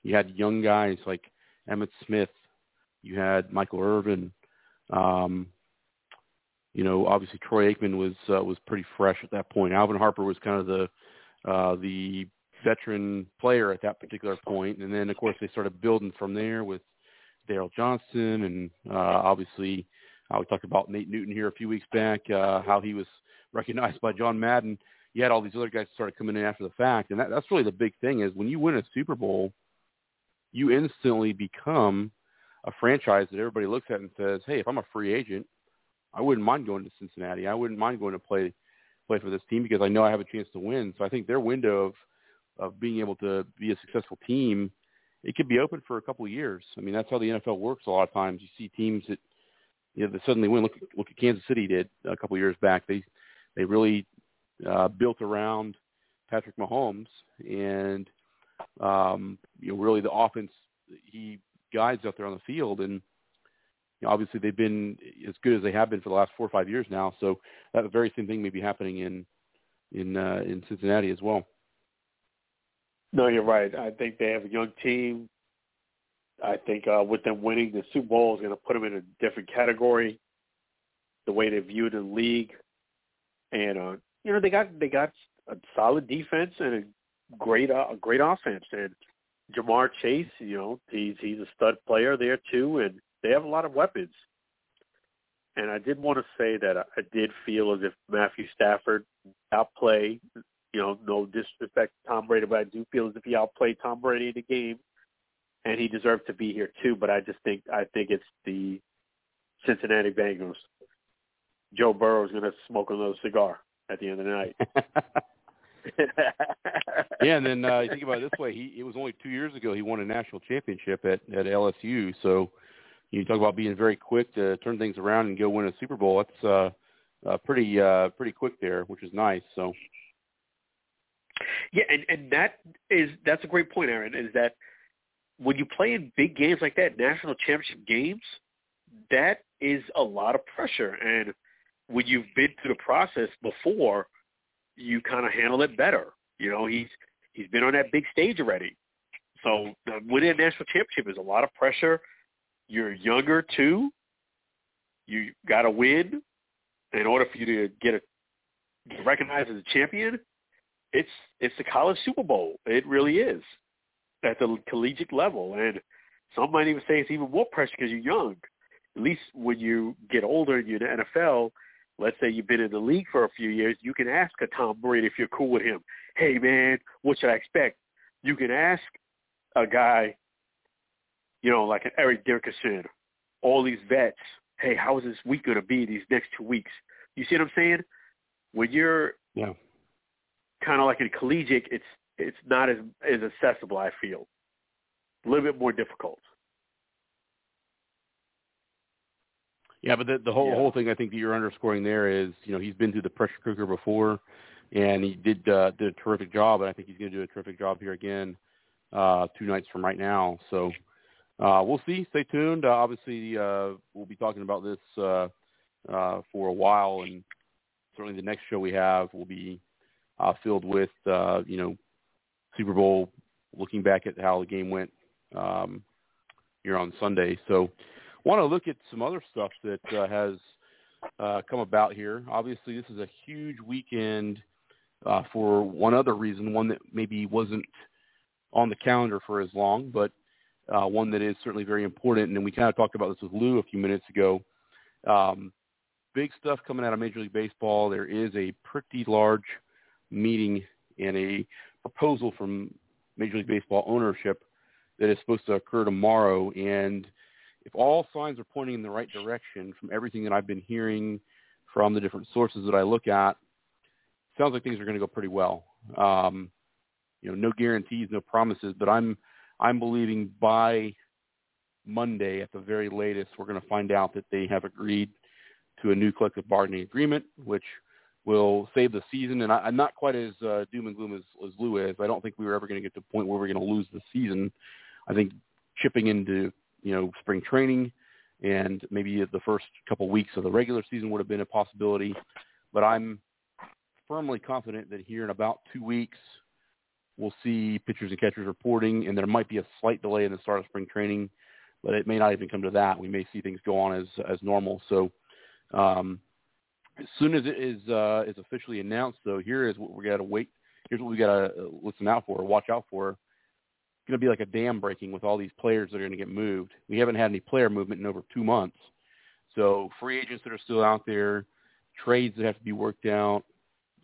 You had young guys like Emmitt Smith. You had Michael Irvin. Um, you know, obviously Troy Aikman was uh, was pretty fresh at that point. Alvin Harper was kind of the uh, the veteran player at that particular point. And then, of course, they started building from there with Darrell Johnson. And uh, obviously, uh, we talked about Nate Newton here a few weeks back, uh, how he was recognized by John Madden. You had all these other guys started coming in after the fact. And that, that's really the big thing is when you win a Super Bowl, you instantly become – a franchise that everybody looks at and says, hey, if I'm a free agent, I wouldn't mind going to Cincinnati. I wouldn't mind going to play play for this team because I know I have a chance to win. So I think their window of, of being able to be a successful team, it could be open for a couple of years. I mean, that's how the N F L works a lot of times. You see teams that, you know, that suddenly win. Look, look at Kansas City did a couple of years back. They, they really uh, built around Patrick Mahomes and, um, you know, really the offense he – guys out there on the field, and you know, obviously they've been as good as they have been for the last four or five years now. So that very same thing may be happening in in uh, in Cincinnati as well. No, you're right. I think they have a young team. I think uh, with them winning the Super Bowl is going to put them in a different category, the way they view the league, and uh, you know they got they got a solid defense and a great uh, a great offense and. Jamar Chase, you know, he's he's a stud player there too, and they have a lot of weapons. And I did want to say that I, I did feel as if Matthew Stafford outplayed You know, no disrespect to Tom Brady, but I do feel as if he outplayed Tom Brady in the game, and he deserved to be here too. But I just think I think it's the Cincinnati Bengals. Joe Burrow is going to smoke another cigar at the end of the night. Yeah, and then uh, you think about it this way: he it was only two years ago he won a national championship at at L S U. So you talk about being very quick to turn things around and go win a Super Bowl. That's uh, uh, pretty uh, pretty quick there, which is nice. So. Yeah, and, and that is that's a great point, Aaron, is that when you play in big games like that, national championship games, that is a lot of pressure. And when you've been through the process before, you kind of handle it better. You know, he's he's been on that big stage already. So winning a national championship is a lot of pressure. You're younger, too. You got to win in order for you to get, a, get recognized as a champion. It's it's the college Super Bowl. It really is at the collegiate level. And some might even say it's even more pressure because you're young. At least when you get older and you're in the N F L, let's say you've been in the league for a few years, you can ask a Tom Brady if you're cool with him. Hey, man, what should I expect? You can ask a guy, you know, like an Eric Dickerson, all these vets, hey, how is this week going to be these next two weeks? You see what I'm saying? When you're yeah. – kind of like in collegiate, it's it's not as, as accessible, I feel. A little bit more difficult. Yeah, but the, the whole yeah. whole thing I think that you're underscoring there is, you know, he's been through the pressure cooker before, and he did, uh, did a terrific job, and I think he's going to do a terrific job here again uh, two nights from right now. So uh, we'll see. Stay tuned. Uh, obviously, uh, we'll be talking about this uh, uh, for a while, and certainly the next show we have will be Uh, filled with, uh, you know, Super Bowl, looking back at how the game went um, here on Sunday. So want to look at some other stuff that uh, has uh, come about here. Obviously, this is a huge weekend uh, for one other reason, one that maybe wasn't on the calendar for as long, but uh, one that is certainly very important. And we kind of talked about this with Lou a few minutes ago. Um, big stuff coming out of Major League Baseball. There is a pretty large meeting and a proposal from Major League Baseball ownership that is supposed to occur tomorrow. And if all signs are pointing in the right direction from everything that I've been hearing from the different sources that I look at, it sounds like things are going to go pretty well. Um, you know, no guarantees, no promises, but I'm, I'm believing by Monday at the very latest, we're going to find out that they have agreed to a new collective bargaining agreement, which will save the season. And I, I'm not quite as uh, doom and gloom as, as Lou is. I don't think we were ever going to get to a point where we're going to lose the season. I think chipping into, you know, spring training and maybe the first couple weeks of the regular season would have been a possibility. But I'm firmly confident that here in about two weeks, we'll see pitchers and catchers reporting, and there might be a slight delay in the start of spring training, but it may not even come to that. We may see things go on as, as normal. So, um, as soon as it is uh, is officially announced, though, here is what we got to wait. Here's what we got to listen out for, watch out for. It's going to be like a dam breaking with all these players that are going to get moved. We haven't had any player movement in over two months. So free agents that are still out there, trades that have to be worked out.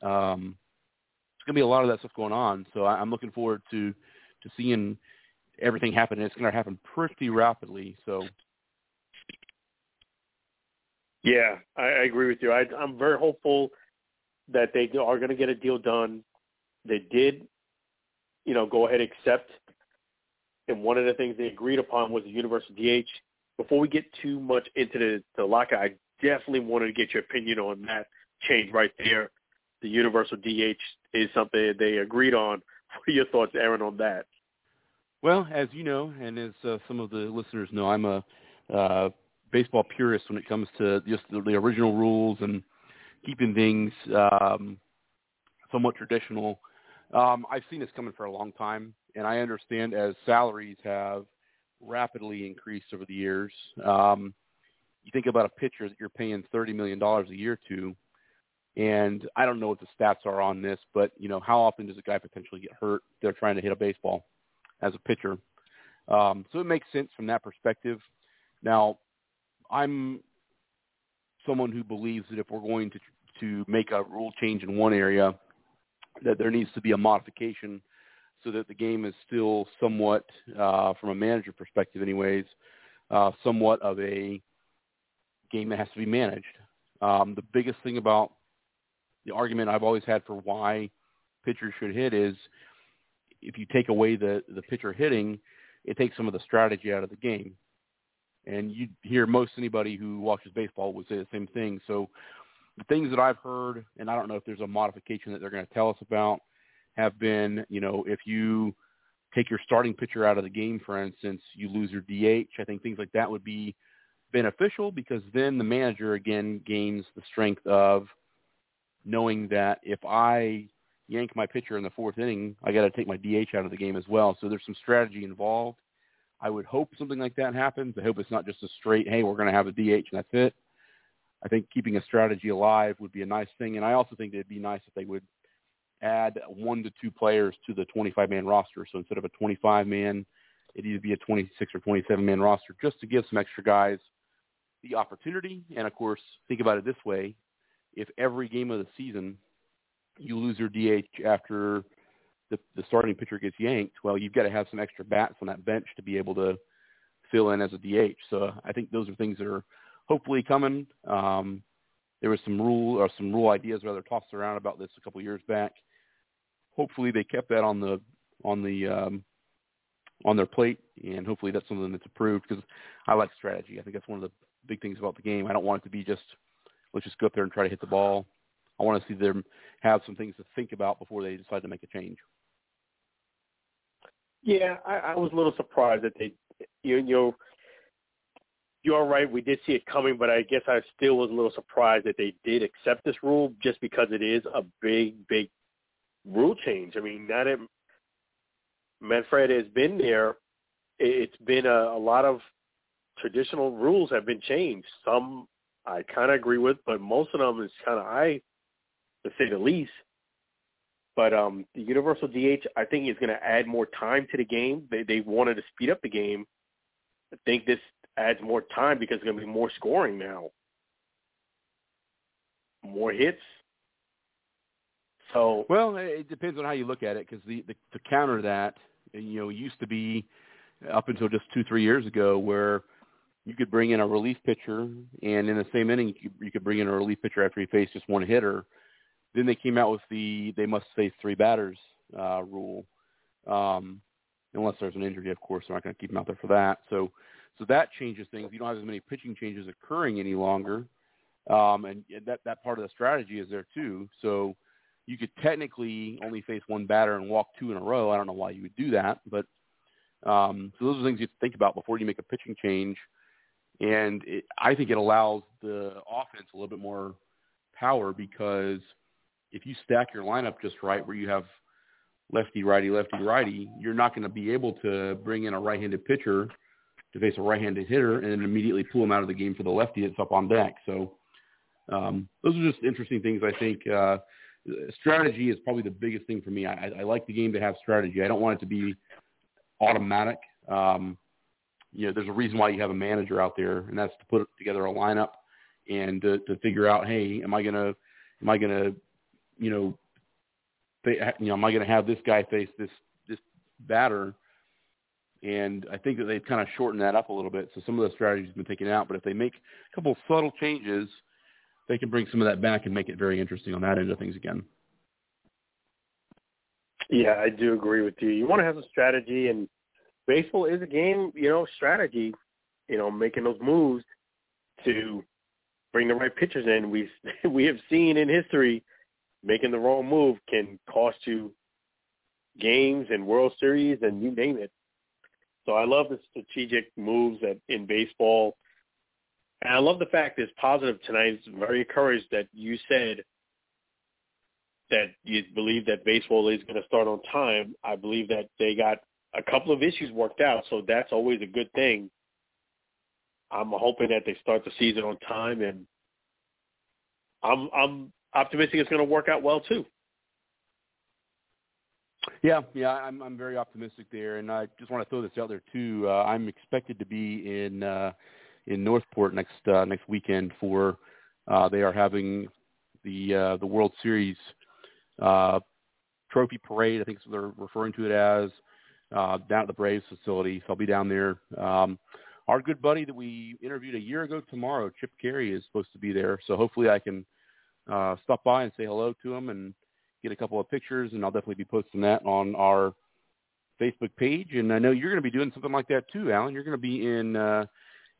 Um, it's going to be a lot of that stuff going on. So I, I'm looking forward to, to seeing everything happen. And it's going to happen pretty rapidly. So. Yeah, I, I agree with you. I, I'm very hopeful that they are going to get a deal done. They did, you know, go ahead and accept. And one of the things they agreed upon was the universal D H. Before we get too much into the, the lockout, I definitely wanted to get your opinion on that change right there. The universal D H is something they agreed on. What are your thoughts, Aaron, on that? Well, as you know, and as uh, some of the listeners know, I'm a uh, – baseball purists when it comes to just the, the original rules and keeping things um, somewhat traditional. Um, I've seen this coming for a long time, and I understand as salaries have rapidly increased over the years. Um, you think about a pitcher that you're paying thirty million dollars a year to, and I don't know what the stats are on this, but, you know, how often does a guy potentially get hurt if they're trying to hit a baseball as a pitcher? Um, so it makes sense from that perspective. Now, I'm someone who believes that if we're going to to make a rule change in one area, that there needs to be a modification so that the game is still somewhat, uh, from a manager perspective anyways, uh, somewhat of a game that has to be managed. Um, the biggest thing about the argument I've always had for why pitchers should hit is if you take away the, the pitcher hitting, it takes some of the strategy out of the game. And you hear most anybody who watches baseball would say the same thing. So the things that I've heard, and I don't know if there's a modification that they're going to tell us about, have been, you know, if you take your starting pitcher out of the game, for instance, you lose your D H. I think things like that would be beneficial because then the manager, again, gains the strength of knowing that if I yank my pitcher in the fourth inning, I got to take my D H out of the game as well. So there's some strategy involved. I would hope something like that happens. I hope it's not just a straight, hey, we're going to have a D H and that's it. I think keeping a strategy alive would be a nice thing. And I also think it'd be nice if they would add one to two players to the twenty-five man roster. So instead of a twenty-five man, it'd either be a twenty-six or twenty-seven man roster just to give some extra guys the opportunity. And, of course, think about it this way. If every game of the season you lose your D H after the, the starting pitcher gets yanked, well, you've got to have some extra bats on that bench to be able to fill in as a D H. So I think those are things that are hopefully coming. Um, there was some rule or some rule ideas rather tossed around about this a couple of years back. Hopefully they kept that on the on the um, on their plate, and hopefully that's something that's approved because I like strategy. I think that's one of the big things about the game. I don't want it to be just let's just go up there and try to hit the ball. I want to see them have some things to think about before they decide to make a change. Yeah, I, I was a little surprised that they, you know, you're right, we did see it coming, but I guess I still was a little surprised that they did accept this rule just because it is a big, big rule change. I mean, now that Manfred has been there, it's been a, a lot of traditional rules have been changed. Some I kind of agree with, but most of them is kind of I, to say the least. But um, the universal D H, I think, is going to add more time to the game. They they wanted to speed up the game. I think this adds more time because there's going to be more scoring now, more hits. So well, it depends on how you look at it because the, the the counter to that, you know, used to be up until just two three years ago where you could bring in a relief pitcher, and in the same inning, you could bring in a relief pitcher after he faced just one hitter. Then they came out with the they must face three batters uh, rule, um, unless there's an injury, of course. They're not going to keep him out there for that. So, so that changes things. You don't have as many pitching changes occurring any longer, um, and that that part of the strategy is there too. So, you could technically only face one batter and walk two in a row. I don't know why you would do that, but um, so those are things you have to think about before you make a pitching change. And it, I think it allows the offense a little bit more power because if you stack your lineup just right where you have lefty, righty, lefty, righty, you're not going to be able to bring in a right-handed pitcher to face a right-handed hitter and then immediately pull him out of the game for the lefty that's up on deck. So um, those are just interesting things, I think. Uh, strategy is probably the biggest thing for me. I, I like the game to have strategy. I don't want it to be automatic. Um You know, there's a reason why you have a manager out there, and that's to put together a lineup and to, to figure out, hey, am I gonna, am I gonna, you know, fa- you know, am I gonna have this guy face this this batter? And I think that they've kind of shortened that up a little bit. So some of the strategies have been taken out, but if they make a couple of subtle changes, they can bring some of that back and make it very interesting on that end of things again. Yeah, I do agree with you. You want to have some strategy and. Baseball is a game, you know, strategy, you know, making those moves to bring the right pitchers in. We we have seen in history making the wrong move can cost you games and World Series and you name it. So I love the strategic moves that in baseball. And I love the fact that it's positive tonight. I'm very encouraged that you said that you believe that baseball is going to start on time. I believe that they got a couple of issues worked out, so that's always a good thing. I'm hoping that they start the season on time, and I'm I'm optimistic it's going to work out well too. Yeah, yeah, I'm I'm very optimistic there, and I just want to throw this out there too. Uh, I'm expected to be in uh, in Northport next uh, next weekend for uh, they are having the uh, the World Series uh, trophy parade, I think they're referring to it as, uh, down at the Braves facility. So I'll be down there. Um, our good buddy that we interviewed a year ago tomorrow, Chip Carey, is supposed to be there. So hopefully I can uh, stop by and say hello to him and get a couple of pictures, and I'll definitely be posting that on our Facebook page. And I know you're going to be doing something like that too, Alan. You're going to be in uh,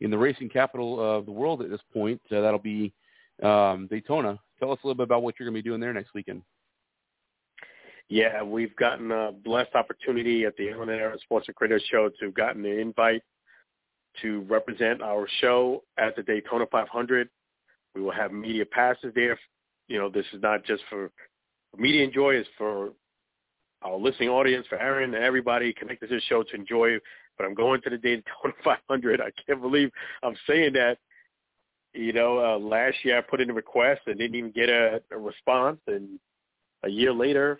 in the racing capital of the world at this point. Uh, that'll be um, Daytona. Tell us a little bit about what you're going to be doing there next weekend. Yeah, we've gotten a blessed opportunity at the Alan and Aaron Sports and Creators Show to have gotten an invite to represent our show at the Daytona five hundred. We will have media passes there. You know, this is not just for media enjoy, it's for our listening audience, for Aaron and everybody connected to this show to enjoy. But I'm going to the Daytona five hundred. I can't believe I'm saying that. You know, uh, last year I put in a request and didn't even get a, a response. And a year later,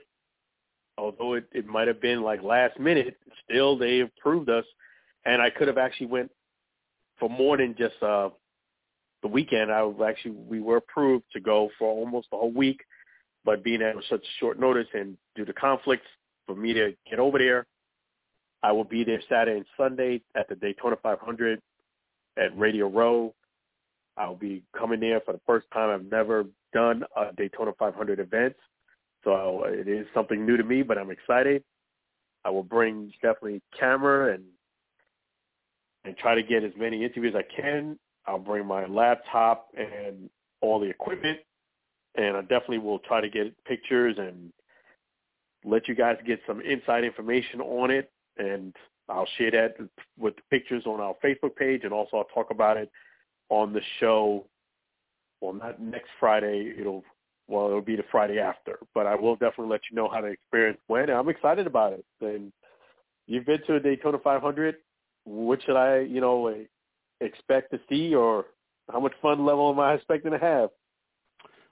although it, it might have been like last minute, still they approved us. And I could have actually went for more than just uh, the weekend. I was actually, we were approved to go for almost the whole week. But being at such short notice and due to conflicts for me to get over there, I will be there Saturday and Sunday at the Daytona five hundred at Radio Row. I'll be coming there for the first time. I've never done a Daytona five hundred event, so it is something new to me, but I'm excited. I will bring definitely camera and and try to get as many interviews as I can. I'll bring my laptop and all the equipment. And I definitely will try to get pictures and let you guys get some inside information on it. And I'll share that with the pictures on our Facebook page. And also I'll talk about it on the show. Well, not next Friday. It'll, well, it'll be the Friday after. But I will definitely let you know how the experience went. And I'm excited about it. And you've been to a Daytona five hundred. What should I, you know, expect to see, or how much fun level am I expecting to have?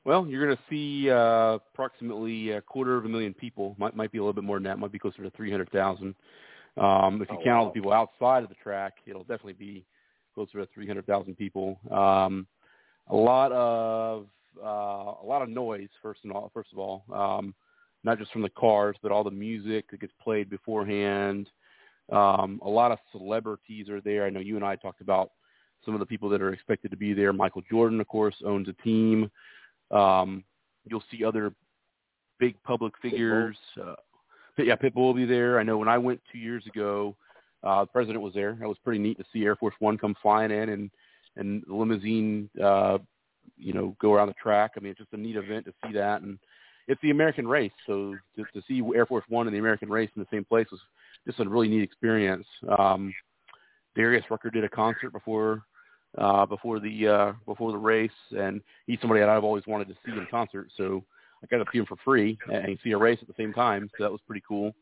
Well, you're going to see uh, approximately a quarter of a million people. Might might be a little bit more than that. Might be closer to three hundred thousand. Um, if you oh, count wow. all the people outside of the track, it'll definitely be closer to three hundred thousand people. Um, a lot of uh, a lot of noise first and all. First of all, um, not just from the cars, but all the music that gets played beforehand. Um, a lot of celebrities are there. I know you and I talked about some of the people that are expected to be there. Michael Jordan, of course, owns a team. Um, you'll see other big public figures. Uh, but yeah, Pitbull will be there. I know when I went two years ago, uh, the president was there. That was pretty neat to see Air Force One come flying in and, and the limousine, uh, you know, go around the track. I mean, it's just a neat event to see that. And it's the American race. So to, to see Air Force One and the American race in the same place was just a really neat experience. Um, Darius Rucker did a concert before Uh, before the uh, before the race, and he's somebody that I've always wanted to see in concert. So I got to see him for free and see a race at the same time. So that was pretty cool.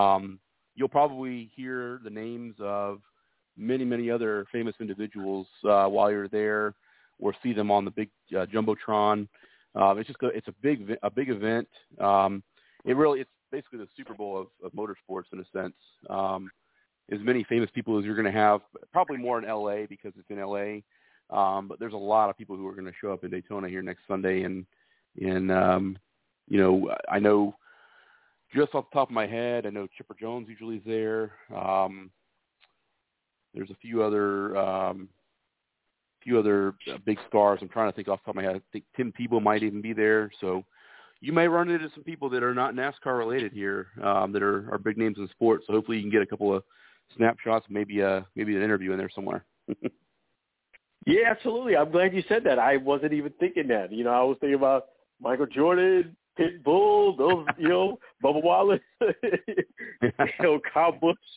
Um, you'll probably hear the names of many, many other famous individuals uh, while you're there, or see them on the big uh, jumbotron. Uh, it's just a, it's a big a big event. Um, it really it's basically the Super Bowl of, of motorsports in a sense. Um, as many famous people as you're going to have, probably more in L A because it's in L A. Um, but there's a lot of people who are going to show up in Daytona here next Sunday. And, and um, you know, I know just off the top of my head, I know Chipper Jones usually is there. Um, there's a few other um, few other big stars. I'm trying to think off the top of my head. I think Tim Tebow might even be there. So you may run into some people that are not NASCAR related here um, that are, are big names in sports. So hopefully you can get a couple of snapshots, maybe uh maybe an interview in there somewhere. Yeah, absolutely. I'm glad you said that. I wasn't even thinking that. You know, I was thinking about Michael Jordan, Pitbull, those, you know, Bubba Wallace, you know, Kyle Busch.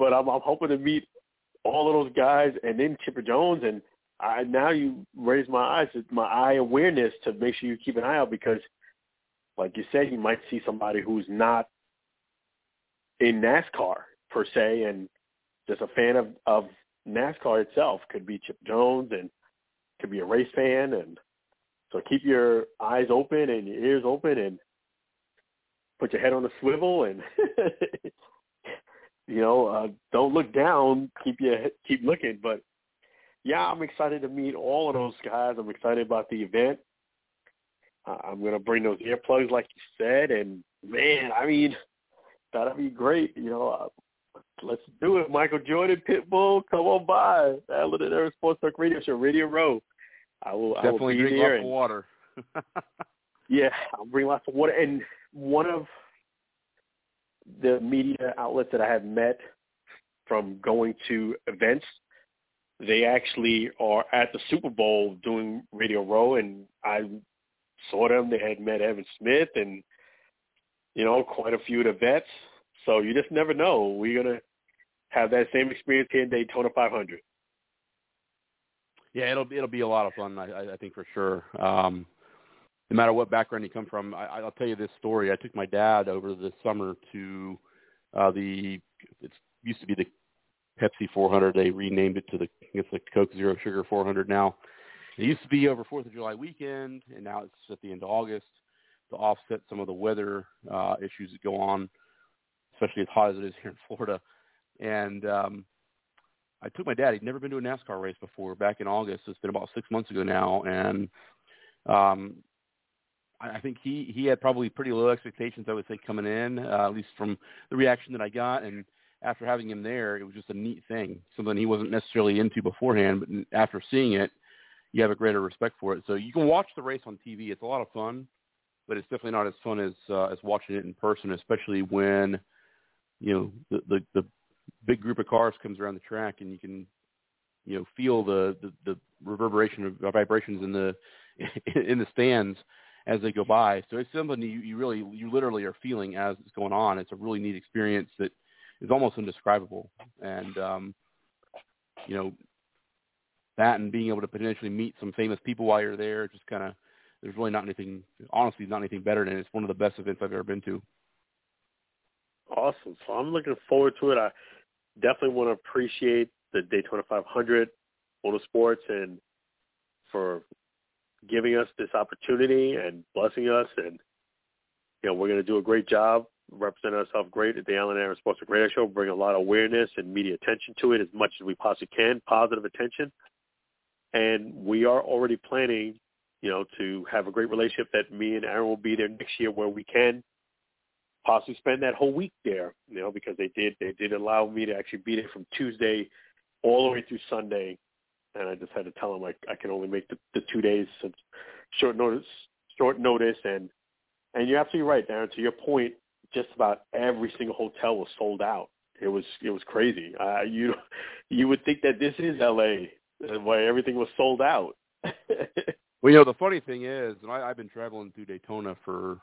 But I'm, I'm hoping to meet all of those guys, and then Chipper Jones. And I now you raise my eyes, my eye awareness to make sure you keep an eye out, because, like you said, you might see somebody who's not in NASCAR per se, and just a fan of, of NASCAR itself. Could be Chip Jones, and could be a race fan. And so keep your eyes open and your ears open, and put your head on the swivel, and you know, uh, don't look down. Keep your keep looking. But yeah, I'm excited to meet all of those guys. I'm excited about the event. Uh, I'm gonna bring those earplugs, like you said, and man, I mean, that'd be great. You know, let's do it. Michael Jordan, Pitbull, come on by. That Little Air Sports Talk Radio Show, Radio Row. I will definitely I will be drink there lots and, of water. Yeah, I'll bring lots of water. And one of the media outlets that I have met from going to events, they actually are at the Super Bowl doing Radio Row, and I saw them. They had met Evan Smith and, you know, quite a few of the vets. So you just never know. We're going to have that same experience here in Daytona five hundred. Yeah, it'll, it'll be a lot of fun, I, I think, for sure. Um, no matter what background you come from, I, I'll tell you this story. I took my dad over the summer to uh, the – it used to be the Pepsi four hundred. They renamed it to the – it's like Coke Zero Sugar four hundred now. It used to be over fourth of July weekend, and now it's at the end of August to offset some of the weather uh, issues that go on, especially as hot as it is here in Florida. And um, I took my dad. He'd never been to a NASCAR race before back in August. It's been about six months ago now. And um, I, I think he, he had probably pretty low expectations, I would say, coming in, uh, at least from the reaction that I got. And after having him there, it was just a neat thing, something he wasn't necessarily into beforehand. But after seeing it, you have a greater respect for it. So you can watch the race on T V. It's a lot of fun, but it's definitely not as fun as uh, as watching it in person, especially when – you know, the, the, the big group of cars comes around the track and you can, you know, feel the, the, the reverberation of vibrations in the, in the stands as they go by. So it's something you, you really, you literally are feeling as it's going on. It's a really neat experience that is almost indescribable. And, um, you know, that and being able to potentially meet some famous people while you're there, just kind of, there's really not anything, honestly, not anything better than it. It's one of the best events I've ever been to. Awesome. So I'm looking forward to it. I definitely want to appreciate the Daytona five hundred, Motorsports, and for giving us this opportunity and blessing us. And, you know, we're going to do a great job, represent ourselves great at the Allen Aaron Sports and Radio Show, bring a lot of awareness and media attention to it as much as we possibly can, positive attention. And we are already planning, you know, to have a great relationship that me and Aaron will be there next year where we can possibly spend that whole week there, you know, because they did they did allow me to actually be there from Tuesday all the way through Sunday, and I just had to tell them I, I can only make the, the two days since short notice, short notice, and and you're absolutely right, Darren. To your point, just about every single hotel was sold out. It was it was crazy. Uh, you you would think that this is L A, where everything was sold out. Well, you know, the funny thing is, and I, I've been traveling through Daytona for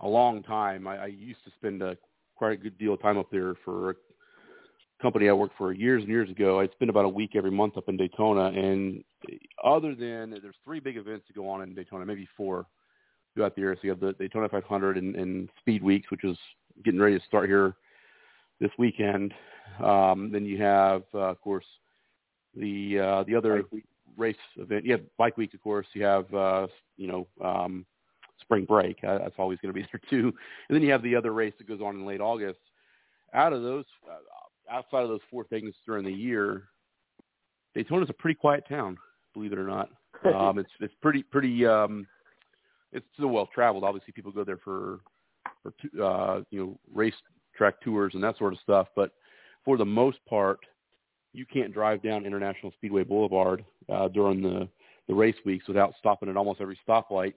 a long time. I, I used to spend a, quite a good deal of time up there for a company I worked for years and years ago. I spent about a week every month up in Daytona. And other than, there's three big events that go on in Daytona, maybe four throughout the year. So you have the Daytona five hundred and, and Speed Weeks, which is getting ready to start here this weekend. Um, then you have, uh, of course, the uh, the other race event. You have Bike Week, of course. You have, uh, you know, um, spring break. That's always going to be there too. And then you have the other race that goes on in late August. Out of those, outside of those four things during the year, Daytona's a pretty quiet town, believe it or not. Um, it's it's pretty pretty. Um, it's still well traveled. Obviously, people go there for for uh, you know, race track tours and that sort of stuff. But for the most part, you can't drive down International Speedway Boulevard uh, during the the race weeks without stopping at almost every stoplight.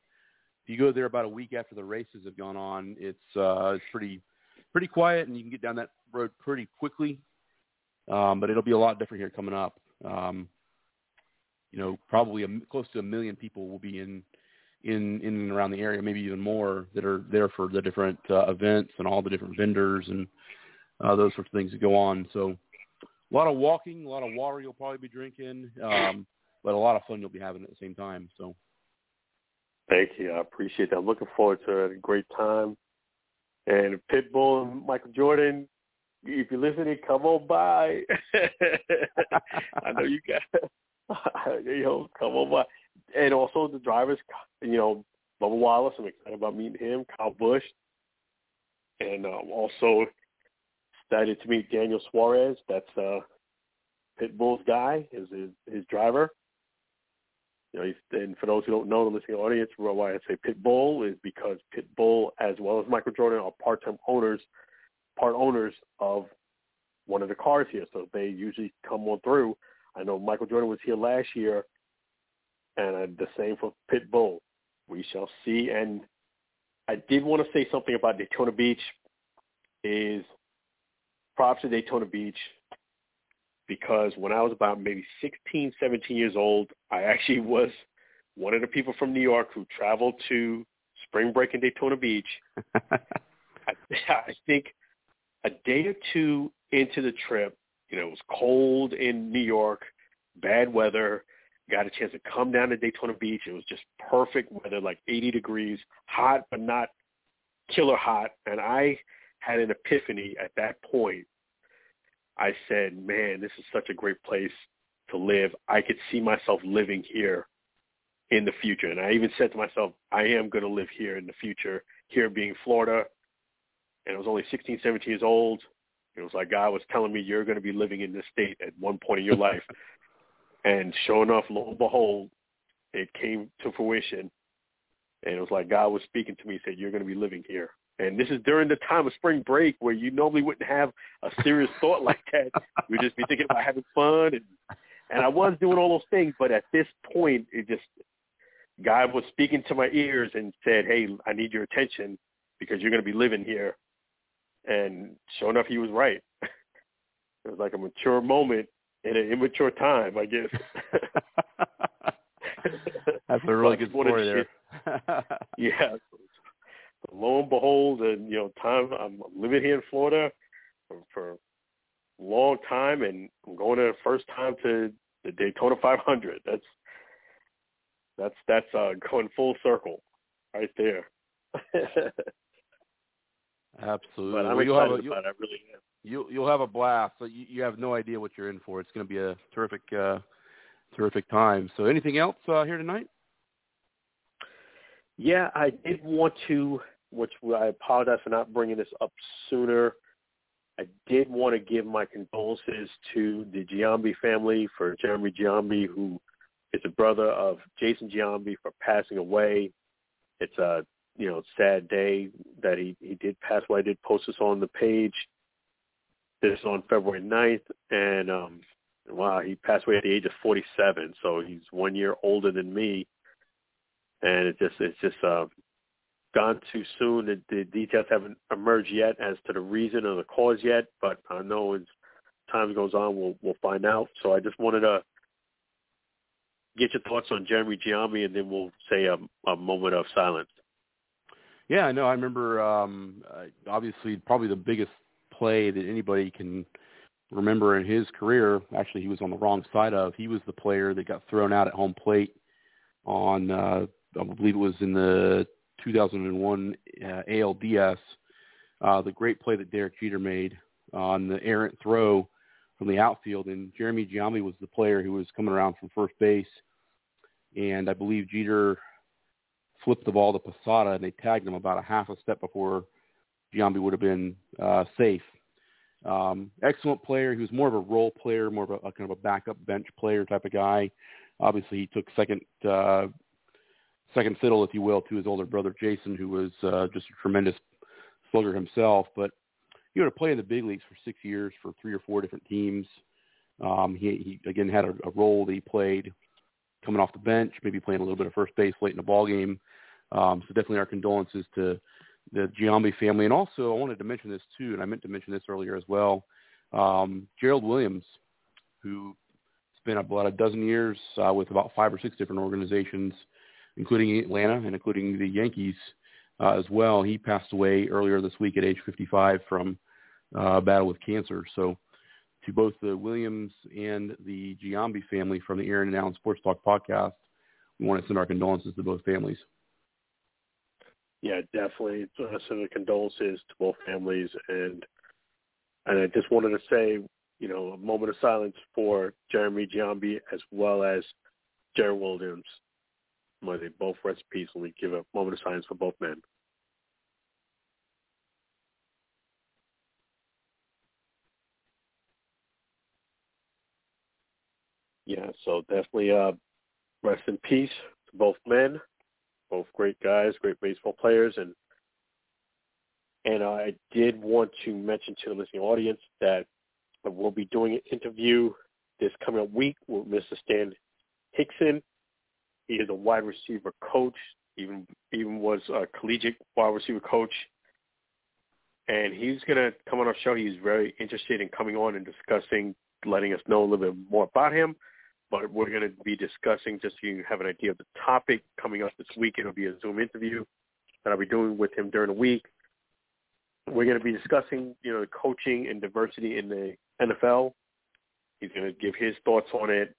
If you go there about a week after the races have gone on, it's uh, it's pretty pretty quiet, and you can get down that road pretty quickly. Um, but it'll be a lot different here coming up. Um, you know, probably a, close to a million people will be in in in and around the area, maybe even more, that are there for the different uh, events and all the different vendors and uh, those sorts of things that go on. So a lot of walking, a lot of water you'll probably be drinking, um, but a lot of fun you'll be having at the same time. So. Thank you. I appreciate that. Looking forward to a great time. And Pitbull and Michael Jordan, if you're listening, come on by. I know you got you know, come on by. And also the drivers, you know, Bubba Wallace, I'm excited about meeting him, Kyle Busch. And um, also excited to meet Daniel Suarez. That's uh, Pitbull's guy, is his, his driver. You know, he's, and for those who don't know, the listening audience, why I say Pit Bull is because Pit Bull, as well as Michael Jordan, are part-time owners, part owners of one of the cars here. So they usually come on through. I know Michael Jordan was here last year, and I, the same for Pit Bull. We shall see. And I did want to say something about Daytona Beach. Is props to Daytona Beach. Because when I was about maybe sixteen, seventeen years old, I actually was one of the people from New York who traveled to spring break in Daytona Beach. I, I think a day or two into the trip, you know, it was cold in New York, bad weather, got a chance to come down to Daytona Beach. It was just perfect weather, like eighty degrees, hot but not killer hot. And I had an epiphany at that point. I said, man, this is such a great place to live. I could see myself living here in the future. And I even said to myself, I am going to live here in the future, here being Florida. And I was only sixteen, seventeen years old. It was like God was telling me, you're going to be living in this state at one point in your life. And sure enough, lo and behold, it came to fruition. And it was like God was speaking to me, said, you're going to be living here. And this is during the time of spring break where you normally wouldn't have a serious thought like that. You'd just be thinking about having fun. And, and I was doing all those things, but at this point, it just, God was speaking to my ears and said, hey, I need your attention because you're going to be living here. And sure enough, he was right. It was like a mature moment in an immature time, I guess. That's a really good story there. Yeah. Lo and behold, and you know, time I'm living here in Florida for, for a long time, and I'm going to the first time to the Daytona five hundred. That's that's that's uh, going full circle, right there. Absolutely, but I'm well, excited you'll have a, about you, it. I really am. You you'll have a blast. So you, you have no idea what you're in for. It's going to be a terrific, uh, terrific time. So, anything else uh, here tonight? Yeah, I did want to. Which I apologize for not bringing this up sooner. I did want to give my condolences to the Giambi family for Jeremy Giambi, who is a brother of Jason Giambi, for passing away. It's a you know sad day that he, he did pass away. I did post this on the page. This is on February ninth, and um, wow, he passed away at the age of forty-seven. So he's one year older than me, and it just it's just. Uh, gone too soon. The, the details haven't emerged yet as to the reason or the cause yet, but I know as time goes on, we'll we'll find out. So I just wanted to get your thoughts on Jeremy Giambi, and then we'll say a, a moment of silence. Yeah, no, I remember um, obviously probably the biggest play that anybody can remember in his career. Actually, he was on the wrong side of. He was the player that got thrown out at home plate on, uh, I believe it was in the two thousand one uh, A L D S, uh, the great play that Derek Jeter made on the errant throw from the outfield. And Jeremy Giambi was the player who was coming around from first base. And I believe Jeter flipped the ball to Posada, and they tagged him about a half a step before Giambi would have been uh, safe. Um, excellent player. He was more of a role player, more of a, a kind of a backup bench player type of guy. Obviously, he took second uh second fiddle, if you will, to his older brother, Jason, who was uh, just a tremendous slugger himself. But he would have played in the big leagues for six years for three or four different teams. Um, he, he, again, had a, a role that he played coming off the bench, maybe playing a little bit of first base late in the ballgame. Um, so definitely our condolences to the Giambi family. And also I wanted to mention this too, and I meant to mention this earlier as well, um, Gerald Williams, who spent about a dozen years uh, with about five or six different organizations, including Atlanta and including the Yankees uh, as well. He passed away earlier this week at age fifty-five from a uh, battle with cancer. So to both the Williams and the Giambi family from the Aaron and Allen Sports Talk podcast, we want to send our condolences to both families. Yeah, definitely. I want to send the condolences to both families. And, and I just wanted to say, you know, a moment of silence for Jeremy Giambi as well as Gerald Williams. They both rest in peace, and we give a moment of silence for both men. Yeah, so definitely uh, Rest in peace to both men, both great guys, great baseball players. And and I did want to mention to the listening audience that we'll be doing an interview this coming up week with Mister Stan Hickson. He is a wide receiver coach, even even was a collegiate wide receiver coach. And he's going to come on our show. He's very interested in coming on and discussing, letting us know a little bit more about him. But we're going to be discussing, just so you have an idea of the topic coming up this week. It'll be a Zoom interview that I'll be doing with him during the week. We're going to be discussing, you know, coaching and diversity in the N F L. He's going to give his thoughts on it,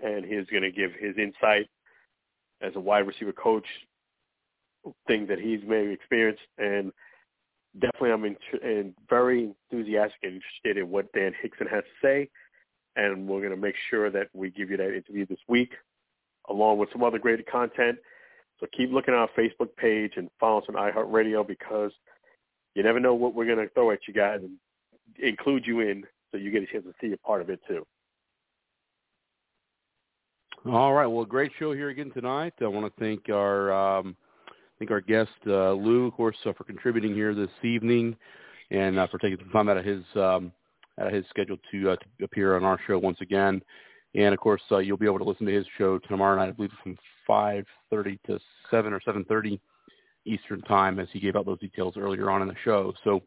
and he's going to give his insight as a wide receiver coach, things that he's maybe experienced. And definitely I'm in, in very enthusiastic and interested in what Dan Hickson has to say, and we're going to make sure that we give you that interview this week, along with some other great content. So keep looking at our Facebook page and follow us on iHeartRadio, because you never know what we're going to throw at you guys and include you in, so you get a chance to see a part of it too. All right. Well, great show here again tonight. I want to thank our um, I think our guest, uh, Lou, of course, uh, for contributing here this evening, and uh, for taking some time out of his um, out of his schedule to, uh, to appear on our show once again. And, of course, uh, you'll be able to listen to his show tomorrow night, I believe, from five thirty to seven or seven thirty Eastern time, as he gave out those details earlier on in the show. So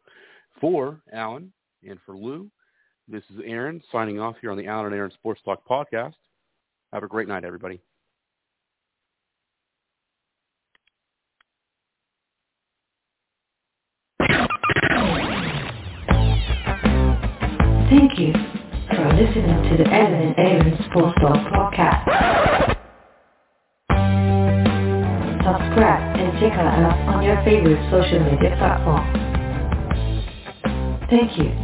for Alan and for Lou, this is Aaron signing off here on the Alan and Aaron Sports Talk podcast. Have a great night, everybody. Thank you for listening to the Alan and Aaron Sports Talk podcast. Subscribe and check out us on your favorite social media platform. Thank you.